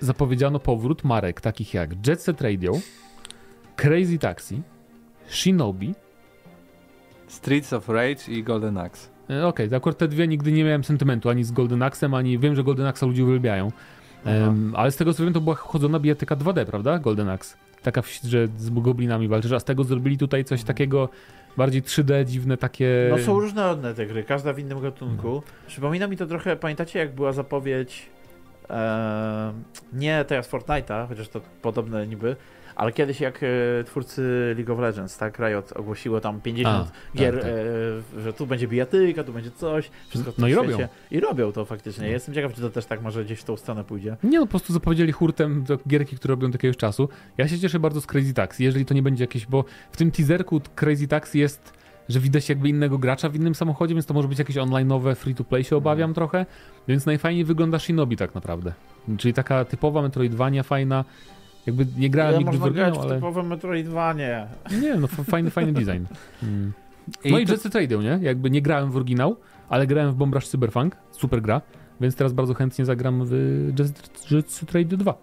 zapowiedziano powrót marek takich jak Jet Set Radio, Crazy Taxi, Shinobi, Streets of Rage i Golden Axe. Okej, akurat te dwie nigdy nie miałem sentymentu, ani z Golden Axe'em, ani wiem, że Golden Axe ludzie uwielbiają. Ale z tego co wiem, to była chodzona bijatyka 2D, prawda? Golden Axe. Taka, że z goblinami walczysz, a z tego zrobili tutaj coś takiego bardziej 3D, dziwne takie... No są różnorodne te gry, każda w innym gatunku. No. Przypomina mi to trochę, pamiętacie jak była zapowiedź... nie teraz Fortnite'a, chociaż to podobne niby, ale kiedyś jak twórcy League of Legends, tak, Riot ogłosiło tam 50 gier, tak. Że tu będzie bijatyka, tu będzie coś, wszystko w tym świecie. Robią. I robią to faktycznie. Ja jestem ciekaw, czy to też tak może gdzieś w tą stronę pójdzie. Nie, no po prostu zapowiedzieli hurtem gierki, które robią takiego czasu. Ja się cieszę bardzo z Crazy Taxi, jeżeli to nie będzie jakieś, bo w tym teaserku Crazy Taxi jest, że widać jakby innego gracza w innym samochodzie, więc to może być jakieś online'owe free-to-play, się obawiam trochę, więc najfajniej wygląda Shinobi tak naprawdę. Czyli taka typowa Metroidvania fajna. Jakby nie grałem nigdy w oryginał, ale... typowe Metroidvanie. Nie, no fajny design. No i Jet Set Radio, nie? Jakby nie grałem w oryginał, ale grałem w Bombarz Cyberpunk, super gra, więc teraz bardzo chętnie zagram w Jet Set Radio 2.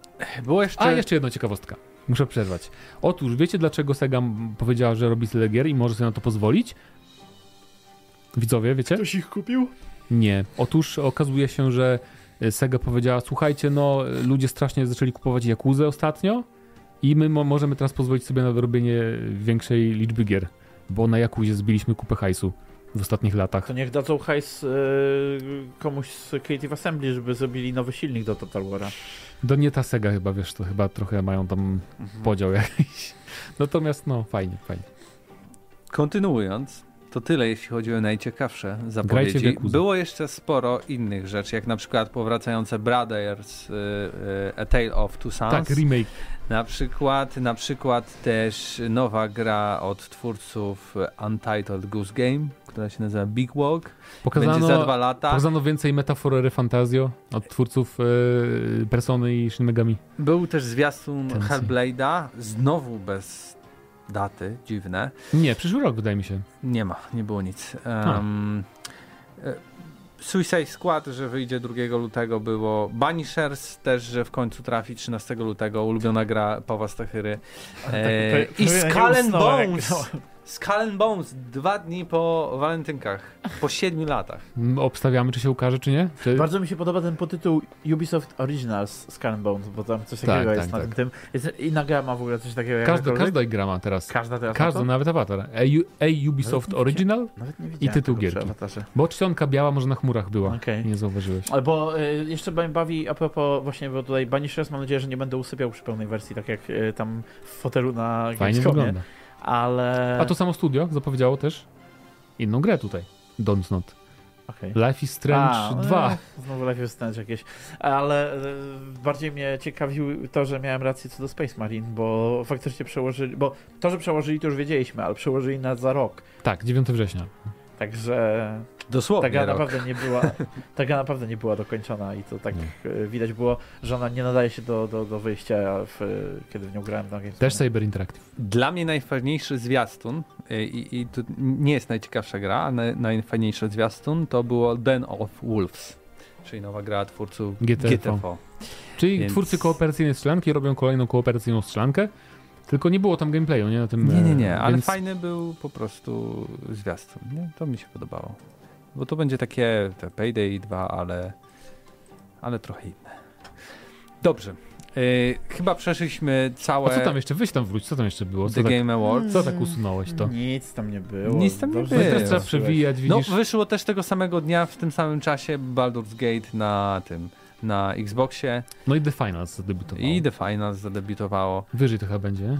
Było jeszcze... A, jeszcze jedna ciekawostka. Muszę przerwać. Otóż, wiecie dlaczego Sega powiedziała, że robi tyle gier i może sobie na to pozwolić? Widzowie, wiecie? Ktoś ich kupił? Nie. Otóż okazuje się, że Sega powiedziała, słuchajcie, no ludzie strasznie zaczęli kupować Yakuzę ostatnio i my możemy teraz pozwolić sobie na robienie większej liczby gier, bo na Yakuzie zbiliśmy kupę hajsu w ostatnich latach. To niech dadzą hajs komuś z Creative Assembly, żeby zrobili nowy silnik do Total War'a. Do nie ta Sega chyba, wiesz, to chyba trochę mają tam podział jakiś. Natomiast no, fajnie. Kontynuując, To tyle, jeśli chodzi o najciekawsze zapowiedzi. Było jeszcze sporo innych rzeczy, jak na przykład powracające Brothers, A Tale of Two Sons. Tak, remake. Na przykład też nowa gra od twórców Untitled Goose Game, która się nazywa Big Walk. Będzie za 2 lata. Pokazano więcej metafory Fantazjo od twórców Persony i Shin Megami. Był też zwiastun Hellblade'a, znowu bez daty, dziwne. Nie, przyszły rok wydaje mi się. Nie ma, nie było nic. Suicide Squad, że wyjdzie 2 lutego było. Banishers też, że w końcu trafi 13 lutego. Ulubiona gra Pawła Stachyry. I Skull and Bones 2 dni po walentynkach. Po 7 latach. Obstawiamy, czy się ukaże, czy nie? Czy... Bardzo mi się podoba ten podtytuł Ubisoft Originals Skull and Bones, bo tam coś takiego jest na tym. Inna gra ma w ogóle coś takiego. Każda gra ma teraz. Każda, nawet Avatar. Ubisoft Original i tytuł gierki. Bo czcionka biała może na chmurach była. Okay. Nie zauważyłeś. Albo jeszcze mnie bawi, a propos właśnie, bo tutaj Banishers, mam nadzieję, że nie będę usypiał przy pełnej wersji, tak jak tam w fotelu na Gamescomie. Ale... A to samo studio zapowiedziało też inną grę tutaj. Don't Not. Okay. Life is Strange 2. Znowu Life is Strange jakieś. Ale bardziej mnie ciekawiło to, że miałem rację co do Space Marine, bo faktycznie przełożyli... Bo to, że przełożyli, to już wiedzieliśmy, ale przełożyli na za rok. Tak, 9 września. Także... Dosłownie ta gra naprawdę nie była dokończona i to tak widać było, że ona nie nadaje się do wyjścia, kiedy w nią grałem na Gamescomie. Też Cyber Interactive. Dla mnie najfajniejszy zwiastun i to nie jest najciekawsza gra, ale najfajniejszy zwiastun to było Den of Wolves, czyli nowa gra twórców GTFO. Czyli twórcy kooperacyjnej strzelanki robią kolejną kooperacyjną strzelankę. Tylko nie było tam gameplayu, nie? Na tym, nie, ale więc... fajny był po prostu zwiastun. Nie? To mi się podobało. Bo to będzie takie te Payday 2, ale trochę inne. Dobrze. Chyba przeszliśmy całe... A co tam jeszcze? Co tam jeszcze było? The Game Awards. Co tak usunąłeś to? Nic tam nie było. Nic tam nie było. Teraz trzeba przewijać, widzisz. No, wyszło też tego samego dnia, w tym samym czasie Baldur's Gate na Xboxie. No i The Finals zadebiutowało. Wyżej to chyba będzie.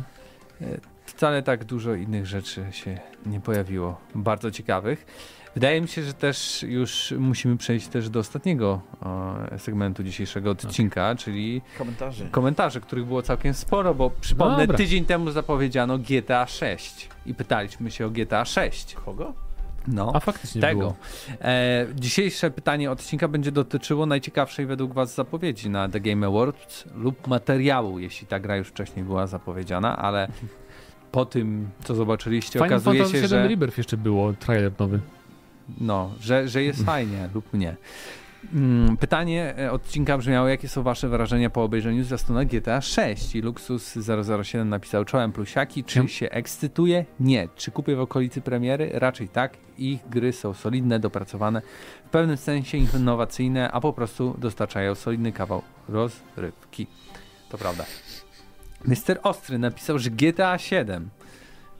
Wcale tak dużo innych rzeczy się nie pojawiło. Bardzo ciekawych. Wydaje mi się, że też już musimy przejść też do ostatniego segmentu dzisiejszego odcinka, czyli komentarzy, których było całkiem sporo, bo przypomnę, tydzień temu zapowiedziano GTA 6 i pytaliśmy się o GTA 6. Kogo? No, a faktycznie tego było. Dzisiejsze pytanie odcinka będzie dotyczyło najciekawszej według was zapowiedzi na The Game Awards lub materiału, jeśli ta gra już wcześniej była zapowiedziana, ale po tym, co zobaczyliście, okazuje się, że... Rebirth jeszcze było, trailer nowy. No, że jest fajnie lub nie. Pytanie odcinka brzmiało, jakie są wasze wrażenia po obejrzeniu zwiastuna GTA 6 i Luxus007 napisał czołem plusiaki, czy się ekscytuje? Nie. Czy kupię w okolicy premiery? Raczej tak. Ich gry są solidne, dopracowane, w pewnym sensie innowacyjne, a po prostu dostarczają solidny kawał rozrywki. To prawda. Mr. Ostry napisał, że GTA 7,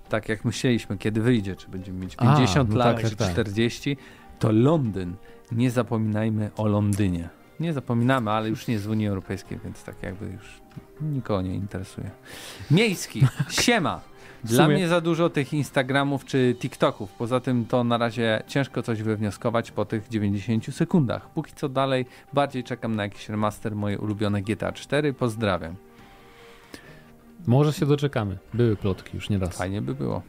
tak jak myśleliśmy, kiedy wyjdzie, czy będziemy mieć 50 lat, czy 40, to Londyn. Nie zapominajmy o Londynie. Nie zapominamy, ale już nie z Unii Europejskiej, więc tak jakby już nikogo nie interesuje. Miejski, siema! Dla mnie za dużo tych Instagramów czy TikToków. Poza tym to na razie ciężko coś wywnioskować po tych 90 sekundach. Póki co dalej bardziej czekam na jakiś remaster mojej ulubionej GTA 4. Pozdrawiam. Może się doczekamy. Były plotki już nieraz. Fajnie by było.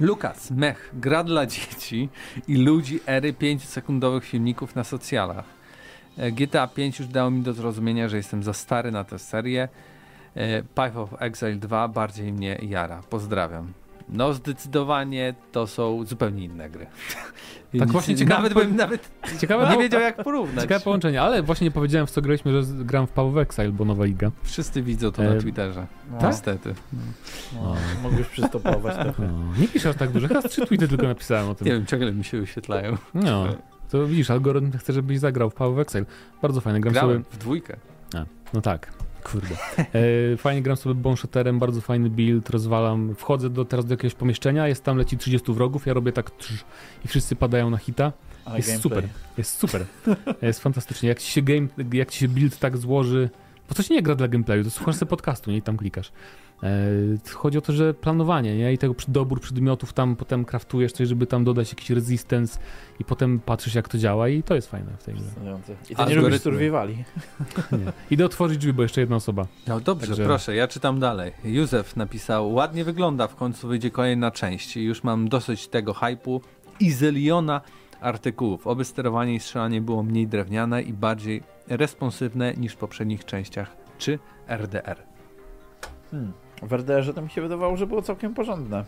Lukas, mech, gra dla dzieci i ludzi ery 5-sekundowych filmików na socjalach. GTA 5 już dało mi do zrozumienia, że jestem za stary na tę serię. Path of Exile 2 bardziej mnie jara. Pozdrawiam. No zdecydowanie to są zupełnie inne gry. Tak właśnie ciekawe, nie wiedział jak porównać. Ciekawe połączenie, ale właśnie nie powiedziałem, w co graliśmy, że gram w Path of Exile, bo nowa liga. Wszyscy widzą to na Twitterze. No. Niestety. No. Mogłeś przystopować trochę. No. Nie piszesz tak dużo, chyba 3 tweety tylko napisałem o tym. Nie wiem, ciągle mi się wyświetlają. No. To widzisz, algorytm chce, żebyś zagrał w Path of Exile. Bardzo fajne. Grałem w 2. No tak. Kurde. Fajnie gram sobie bonshoterem, bardzo fajny build, rozwalam. Wchodzę teraz do jakiegoś pomieszczenia, jest tam leci 30 wrogów, ja robię tak i wszyscy padają na hita. Jest super. Jest fantastycznie. Jak ci się build tak złoży, bo to się nie gra dla gameplayu, to słuchasz sobie podcastu nie? I tam klikasz. Chodzi o to, że planowanie, nie? I tego dobór przedmiotów, tam potem craftujesz coś, żeby tam dodać jakiś resistance i potem patrzysz, jak to działa, i to jest fajne w tej grze. I ty nie lubisz survivali. Nie. Idę otworzyć drzwi, bo jeszcze jedna osoba. No dobrze, także... proszę, ja czytam dalej. Józef napisał, ładnie wygląda, w końcu wyjdzie kolejna część i już mam dosyć tego hype'u i zeliona artykułów. Oby sterowanie i strzelanie było mniej drewniane i bardziej responsywne niż w poprzednich częściach czy RDR. W RDR-ze to mi się wydawało, że było całkiem porządne.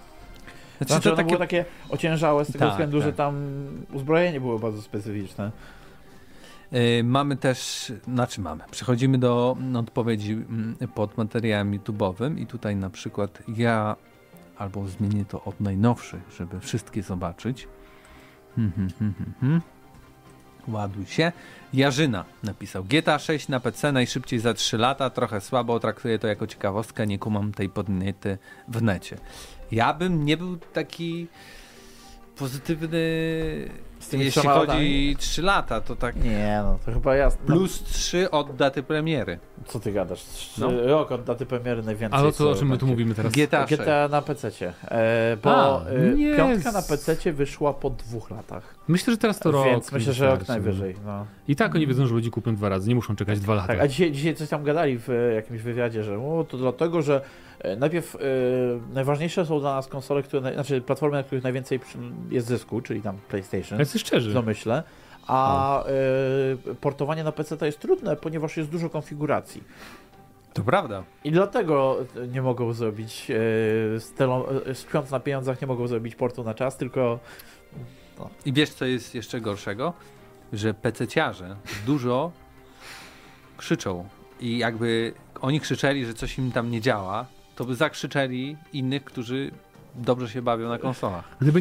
Znaczy to takie... było takie ociężałe z tego względu, że tam uzbrojenie było bardzo specyficzne. Mamy też, przechodzimy do odpowiedzi pod materiałem YouTube'owym i tutaj na przykład ja albo zmienię to od najnowszych, żeby wszystkie zobaczyć. Ładuj się. Jarzyna napisał, GTA 6 na PC najszybciej za 3 lata, trochę słabo, traktuję to jako ciekawostkę, nie kumam tej podniety w necie. Ja bym nie był taki pozytywny, jeśli chodzi 3 lata, to tak... Nie, no to chyba jasne. Plus 3 od daty premiery. Co ty gadasz? 3 rok od daty premiery najwięcej. Ale to o czym my tu mówimy teraz? GTA na PC-cie. Bo piątka na PC-cie wyszła po 2 latach. Myślę, że teraz to rok. Więc myślę, że rok najwyżej. No. I tak oni wiedzą, że ludzie kupią 2 razy, nie muszą czekać 2 lata. Tak, a dzisiaj coś tam gadali w jakimś wywiadzie, że to dlatego, że najpierw najważniejsze są dla nas konsole, które, platformy, na których najwięcej jest zysku, czyli tam PlayStation. Jesteś szczerzy. W domyśle. A portowanie na PC to jest trudne, ponieważ jest dużo konfiguracji. To prawda. I dlatego nie mogą zrobić, śpiąc na pieniądzach, nie mogą zrobić portu na czas, tylko... No. I wiesz, co jest jeszcze gorszego? Że PC-ciarze dużo krzyczą i jakby oni krzyczeli, że coś im tam nie działa, to by zakrzyczeli innych, którzy dobrze się bawią na konsolach. Gdyby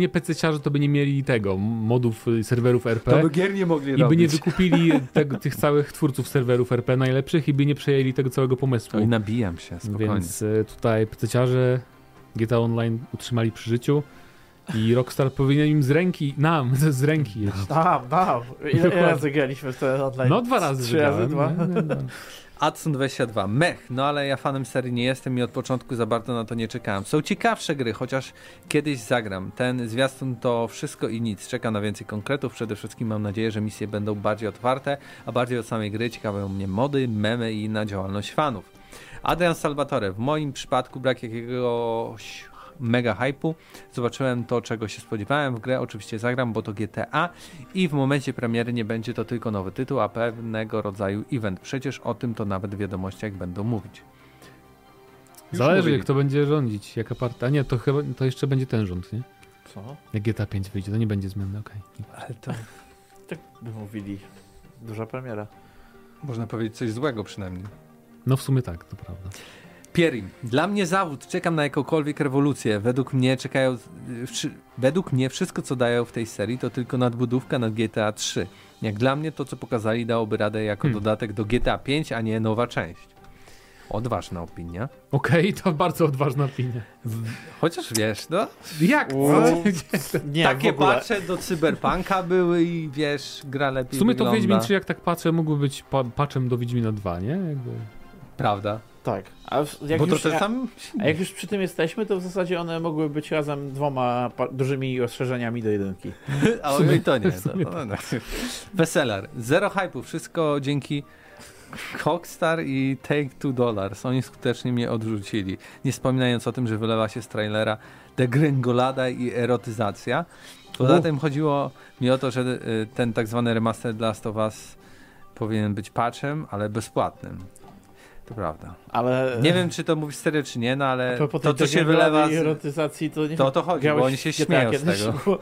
nie PC-ciarze, to by nie mieli tego, modów serwerów RP. To by gier nie mogli robić. I by nie wykupili tych całych twórców serwerów RP najlepszych i by nie przejęli tego całego pomysłu. I nabijam się, spokojnie. Więc tutaj PC-ciarze GTA Online utrzymali przy życiu. I Rockstar powinien im z ręki jeść. Ile razy graliśmy w to online? No 2 razy. 3 razy 2. Adson 22. Mech, no ale ja fanem serii nie jestem i od początku za bardzo na to nie czekałem. Są ciekawsze gry, chociaż kiedyś zagram. Ten zwiastun to wszystko i nic. Czekam na więcej konkretów. Przede wszystkim mam nadzieję, że misje będą bardziej otwarte, a bardziej od samej gry ciekawią mnie mody, memy i inna działalność fanów. Adrian Salvatore. W moim przypadku brak jakiegoś mega hype'u. Zobaczyłem to, czego się spodziewałem. W grę oczywiście zagram, bo to GTA i w momencie premiery nie będzie to tylko nowy tytuł, a pewnego rodzaju event. Przecież o tym to nawet w wiadomościach będą mówić. Zależy, kto będzie rządzić, jaka partia. A nie, to chyba to jeszcze będzie ten rząd, nie? Co? Jak GTA 5 wyjdzie, to nie będzie zmienny, okej. Ale to... tak by mówili. Duża premiera. Można powiedzieć coś złego przynajmniej. No w sumie tak, to prawda. Pierim. Dla mnie zawód. Czekam na jakąkolwiek rewolucję. Według mnie wszystko, co dają w tej serii, to tylko nadbudówka nad GTA 3. Jak dla mnie to, co pokazali, dałoby radę jako dodatek do GTA 5, a nie nowa część. Odważna opinia. Okej, to bardzo odważna opinia. Chociaż wiesz, no... Jak? Nie, takie patche do Cyberpunka były i wiesz, gra lepiej w sumie wygląda. To Wiedźmin 3, jak tak patrzę, mógłby być patchem do Wiedźmina 2, nie? Jakby... Prawda. Tak, a jak już przy tym jesteśmy, to w zasadzie one mogły być razem 2 dużymi rozszerzeniami do 1. A i to nie. Weselar. Zero hype'u. Wszystko dzięki Rockstar i Take-Two. Oni skutecznie mnie odrzucili. Nie wspominając o tym, że wylewa się z trailera degringolada i erotyzacja. Poza tym chodziło mi o to, że ten tak zwany remaster dla Last of Us powinien być patchem, ale bezpłatnym. To prawda. Ale... nie wiem, czy to mówisz serio, czy nie, no ale to, co się wylewa z erotyzacji, to nie... to o to chodzi, bo oni się śmieją z tego.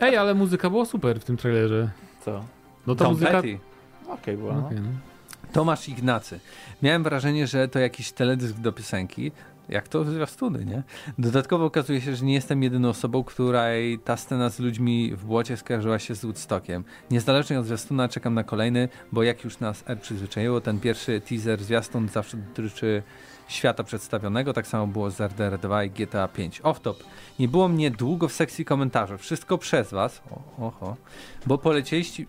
Ej, ale muzyka była super w tym trailerze. Co? No to muzyka... Okej, była. No. Tomasz Ignacy. Miałem wrażenie, że to jakiś teledysk do piosenki. Jak to zwiastuny, nie? Dodatkowo okazuje się, że nie jestem jedyną osobą, której ta scena z ludźmi w błocie skojarzyła się z Woodstockiem. Niezależnie od zwiastuna czekam na kolejny, bo jak już nas przyzwyczaiło, ten pierwszy teaser zwiastun zawsze dotyczy świata przedstawionego. Tak samo było z RDR 2 i GTA 5. Off top. Nie było mnie długo w sekcji komentarzy. Wszystko przez was. Bo polecieliście...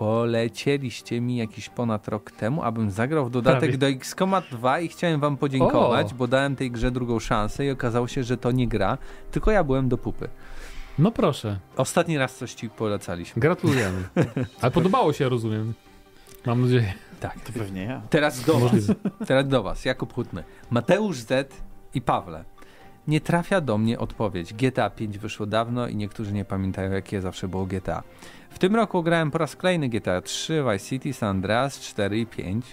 polecieliście mi jakiś ponad rok temu, abym zagrał w dodatek do XCOMa 2 i chciałem wam podziękować, bo dałem tej grze drugą szansę i okazało się, że to nie gra, tylko ja byłem do pupy. No proszę. Ostatni raz coś ci polecaliśmy. Gratulujemy. Ale podobało się, rozumiem. Mam nadzieję. Tak. To pewnie ja. Teraz do was. Teraz do was. Jakub Hutny. Mateusz Z i Pawle. Nie trafia do mnie odpowiedź. GTA 5 wyszło dawno i niektórzy nie pamiętają, jakie zawsze było GTA. W tym roku grałem po raz kolejny GTA 3, Vice City, San Andreas 4 i 5.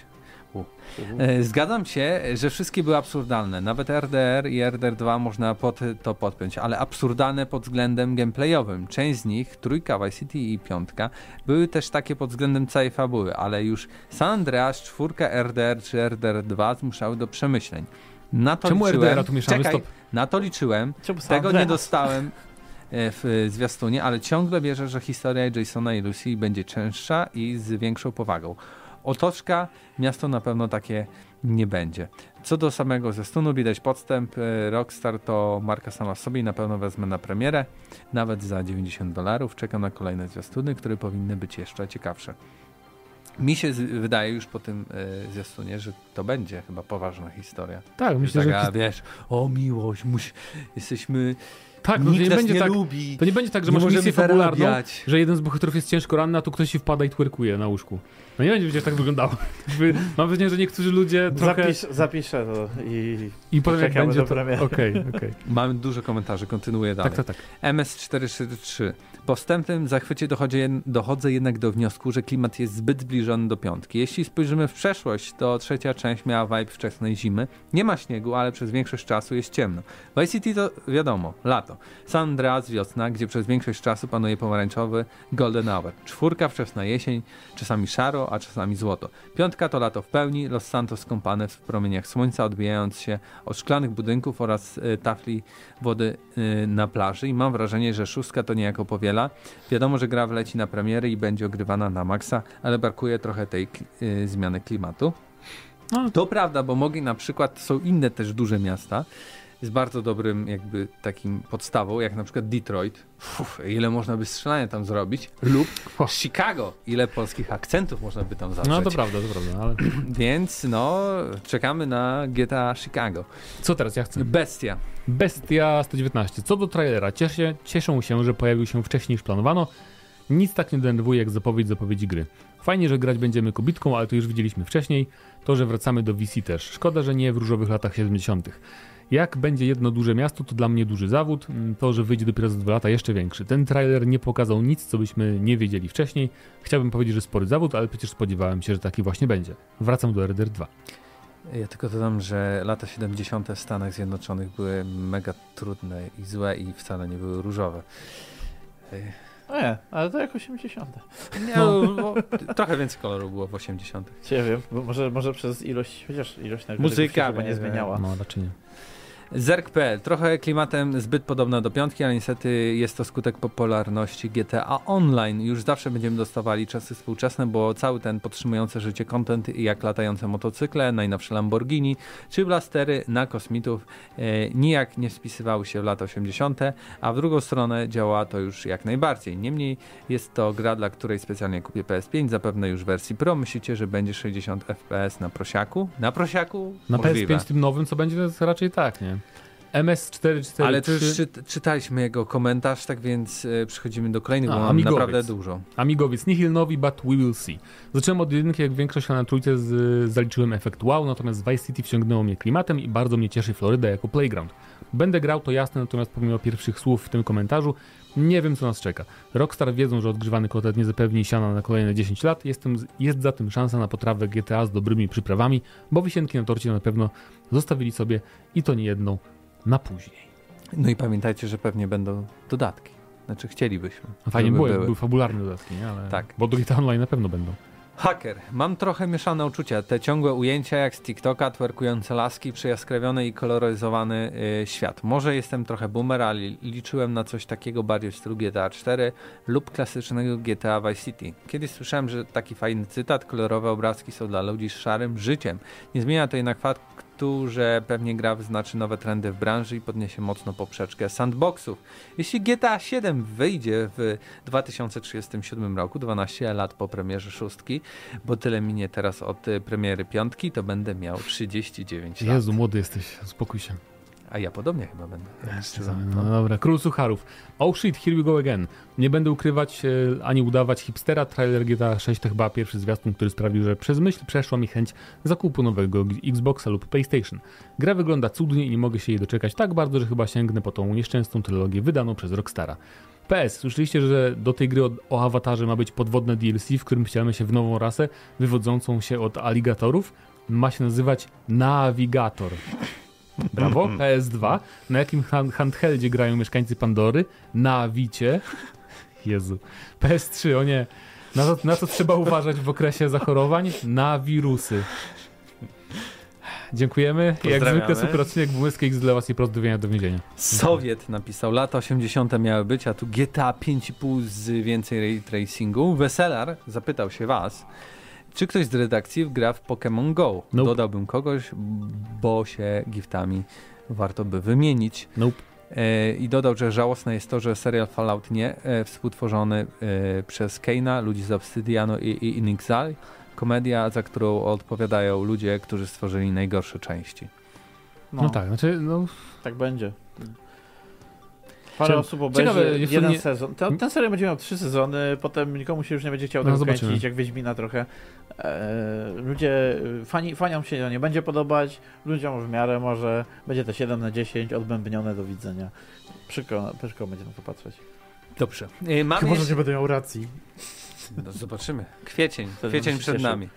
Zgadzam się, że wszystkie były absurdalne. Nawet RDR i RDR 2 można pod to podpiąć, ale absurdalne pod względem gameplayowym. Część z nich, trójka, Vice City i piątka, były też takie pod względem całej fabuły, ale już San Andreas, czwórka, RDR czy RDR 2 zmuszały do przemyśleń. Na to czemu RDR-a tu mieszamy? Czekaj, stop. Na to liczyłem, tego nie dostałem w zwiastunie, ale ciągle wierzę, że historia Jasona i Lucy będzie częstsza i z większą powagą. Otoczka, miasto na pewno takie nie będzie. Co do samego zwiastunu, widać podstęp. Rockstar to marka sama w sobie i na pewno wezmę na premierę, nawet za $90. Czekam na kolejne zwiastuny, które powinny być jeszcze ciekawsze. Mi się wydaje już po tym zwiastunie, że to będzie chyba poważna historia. Tak, myślę, taka, że... wiesz, o miłość, jesteśmy... Tak, no, lubi. To nie będzie tak, że masz misję fabularną, że jeden z bohaterów jest ciężko ranny, a tu ktoś się wpada i twerkuje na łóżku. No nie będzie przecież tak wyglądało. Mam wrażenie, że niektórzy ludzie trochę... Zapiszę to i potem jak będzie to... Okay. Mamy dużo komentarzy, kontynuuję dalej. Tak. MS443. Po wstępnym zachwycie dochodzę jednak do wniosku, że klimat jest zbyt zbliżony do piątki. Jeśli spojrzymy w przeszłość, to trzecia część miała vibe wczesnej zimy. Nie ma śniegu, ale przez większość czasu jest ciemno. Vice City to wiadomo, lato. San Andreas wiosna, gdzie przez większość czasu panuje pomarańczowy golden hour. Czwórka wczesna jesień, czasami szaro, a czasami złoto. Piątka to lato w pełni, Los Santos skąpane w promieniach słońca, odbijając się od szklanych budynków oraz tafli wody na plaży. I mam wrażenie, że szóstka to niejako powiela. Wiadomo, że gra wleci na premiery i będzie ogrywana na maksa, ale brakuje trochę tej zmiany klimatu. No. To prawda, bo mogli na przykład, są inne też duże miasta, z bardzo dobrym jakby takim podstawą, jak na przykład Detroit. Ile można by strzelania tam zrobić? Lub Chicago. Ile polskich akcentów można by tam zawrzeć? No to prawda. Ale... Więc no, czekamy na GTA Chicago. Co teraz ja chcę? Bestia 119. Co do trailera. Cieszą się, że pojawił się wcześniej niż planowano. Nic tak nie denerwuje jak zapowiedzi gry. Fajnie, że grać będziemy kobitką, ale to już widzieliśmy wcześniej. To, że wracamy do VC też. Szkoda, że nie w różowych latach 70. Jak będzie jedno duże miasto, to dla mnie duży zawód. To, że wyjdzie dopiero za 2 lata, jeszcze większy. Ten trailer nie pokazał nic, co byśmy nie wiedzieli wcześniej. Chciałbym powiedzieć, że spory zawód, ale przecież spodziewałem się, że taki właśnie będzie. Wracam do RDR 2. Ja tylko dodam, że lata 70. w Stanach Zjednoczonych były mega trudne i złe i wcale nie były różowe. Nie, ale to jak 80. No, trochę więcej koloru było w 80. Nie wiem, bo może przez ilość, chociaż ilość nagrody muzyka by się nie zmieniała. No, raczej nie. Zerk.pl. Trochę klimatem zbyt podobna do piątki, ale niestety jest to skutek popularności GTA Online. Już zawsze będziemy dostawali czasy współczesne, bo cały ten podtrzymujący życie content, jak latające motocykle, najnowsze Lamborghini czy blastery na kosmitów nijak nie wpisywały się w lata 80., a w drugą stronę działa to już jak najbardziej. Niemniej jest to gra, dla której specjalnie kupię PS5, zapewne już w wersji Pro. Myślicie, że będzie 60 FPS na prosiaku? Na prosiaku? Na możliwe. PS5 tym nowym, co będzie, to jest raczej tak, nie? MS443. Ale to już czytaliśmy jego komentarz, tak więc przechodzimy do kolejnych, bo mam naprawdę dużo. Amigowiec, nihil novi, but we will see. Zacząłem od jedynki, jak większość, a na trójce zaliczyłem efekt wow, natomiast Vice City wciągnęło mnie klimatem i bardzo mnie cieszy Floryda jako playground. Będę grał, to jasne, natomiast pomimo pierwszych słów w tym komentarzu, nie wiem co nas czeka. Rockstar wiedzą, że odgrzewany kotet nie zapewni siana na kolejne 10 lat, jest za tym szansa na potrawę GTA z dobrymi przyprawami, bo wisienki na torcie na pewno zostawili sobie i to nie jedną na później. No i pamiętajcie, że pewnie będą dodatki. Znaczy chcielibyśmy. Fajnie były fabularne dodatki, nie? Ale tak. Bo do GTA Online na pewno będą. Haker. Mam trochę mieszane uczucia. Te ciągłe ujęcia jak z TikToka, twerkujące laski, przejaskrawiony i koloryzowany świat. Może jestem trochę boomer, ale liczyłem na coś takiego bardziej w stylu GTA 4 lub klasycznego GTA Vice City. Kiedyś słyszałem, że taki fajny cytat, kolorowe obrazki są dla ludzi z szarym życiem. Nie zmienia to jednak faktu, faktu, że pewnie gra wyznaczy nowe trendy w branży i podniesie mocno poprzeczkę sandboxów. Jeśli GTA 7 wyjdzie w 2037 roku, 12 lat po premierze szóstki, bo tyle minie teraz od premiery piątki, to będę miał 39 lat. Jezu, młody jesteś, uspokój się. A ja podobnie chyba będę. No dobra, Król Sucharów. Oh shit, here we go again. Nie będę ukrywać ani udawać hipstera. Trailer GTA 6 to chyba pierwszy zwiastun, który sprawił, że przez myśl przeszła mi chęć zakupu nowego Xboxa lub PlayStation. Gra wygląda cudnie i nie mogę się jej doczekać tak bardzo, że chyba sięgnę po tą nieszczęsną trylogię wydaną przez Rockstara. PS, słyszeliście, że do tej gry o Awatarze ma być podwodne DLC, w którym wcielamy się w nową rasę wywodzącą się od aligatorów? Ma się nazywać Navigator. Brawo, PS2. Na jakim handheldzie grają mieszkańcy Pandory? Na Wicie. Jezu. PS3, o nie. Na co trzeba uważać w okresie zachorowań? Na wirusy. Dziękujemy. Jak zwykle super odcinek Bumyski dla was i pozdrowienia do więzienia. Sowiet napisał, lata 80. miały być, a tu GTA 5,5 z więcej ray tracingu. Weselar zapytał się was, czy ktoś z redakcji gra w Pokémon Go? Nope. Dodałbym kogoś, bo się giftami warto by wymienić. Nope. I dodał, że żałosne jest to, że serial Fallout nie współtworzony przez Kane'a, ludzi z Obsidianu i In Exile. Komedia, za którą odpowiadają ludzie, którzy stworzyli najgorsze części. No tak, znaczy... No... Tak będzie. Parę osób obejrzy jeden sezon. Ten serial będzie miał 3 sezony, potem nikomu się już nie będzie chciał tego kręcić, jak Wiedźmina trochę. Ludzie, faniom się to nie będzie podobać, ludziom w miarę może. Będzie to 7/10, odbębnione do widzenia. Przykro będzie na to patrzeć. Dobrze. Może nie będę miał racji. No, zobaczymy. Kwiecień przed nami.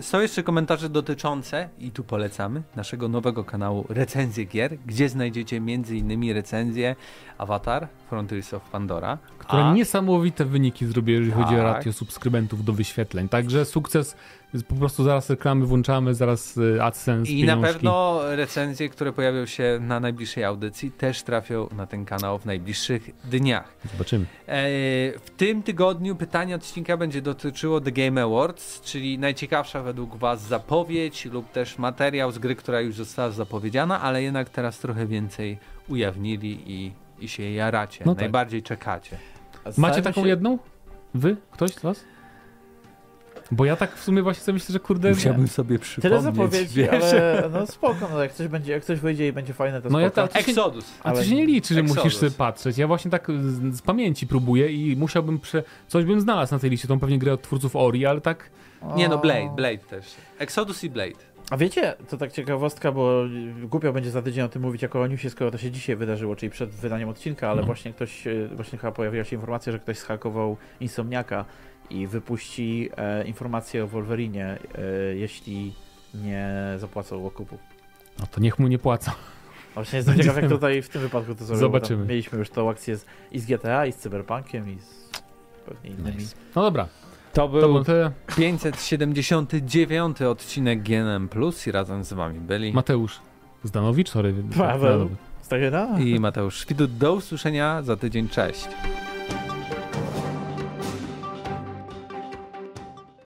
Są jeszcze komentarze dotyczące, i tu polecamy, naszego nowego kanału Recenzje Gier, gdzie znajdziecie m.in. recenzję Avatar Frontiers of Pandora. Które niesamowite wyniki zrobiły, jeżeli chodzi o ratio subskrybentów do wyświetleń. Także sukces, po prostu zaraz reklamy włączamy, zaraz AdSense, i pieniążki. Na pewno recenzje, które pojawią się na najbliższej audycji, też trafią na ten kanał w najbliższych dniach. Zobaczymy. W tym tygodniu pytanie odcinka będzie dotyczyło The Game Awards, czyli najciekawsza według was zapowiedź lub też materiał z gry, która już została zapowiedziana, ale jednak teraz trochę więcej ujawnili i się jaracie. No tak. Najbardziej czekacie. Macie taką jedną? Wy? Ktoś z was? Bo ja tak w sumie właśnie sobie myślę, że kurde... Musiałbym sobie przypomnieć. Tyle zapowiedzi, ale no spoko, no jak coś wyjdzie i będzie fajne, to spoko. No ja Exodus. A to się nie liczy, że Exodus. Musisz sobie patrzeć. Ja właśnie tak z pamięci próbuję i musiałbym... Coś bym znalazł na tej liście, tą pewnie grę od twórców Ori, ale tak... Nie no, Blade też. Exodus i Blade. A wiecie, to tak ciekawostka, bo głupio będzie za tydzień o tym mówić jako o newsie, skoro to się dzisiaj wydarzyło, czyli przed wydaniem odcinka, ale właśnie chyba pojawiła się informacja, że ktoś zhakował Insomniaka i wypuści informację o Wolverinie, jeśli nie zapłacą okupu. No to niech mu nie płacą. Właśnie jestem ciekaw, jak tutaj w tym wypadku to zrobiło. Zobaczymy. Mieliśmy już tą akcję i z GTA, i z Cyberpunkiem, i z pewnie innymi. Nice. No dobra. To był 579 odcinek GNM Plus i razem z wami byli Mateusz Zdanowicz, Paweł Stagera i Mateusz Widut. Do usłyszenia za tydzień. Cześć.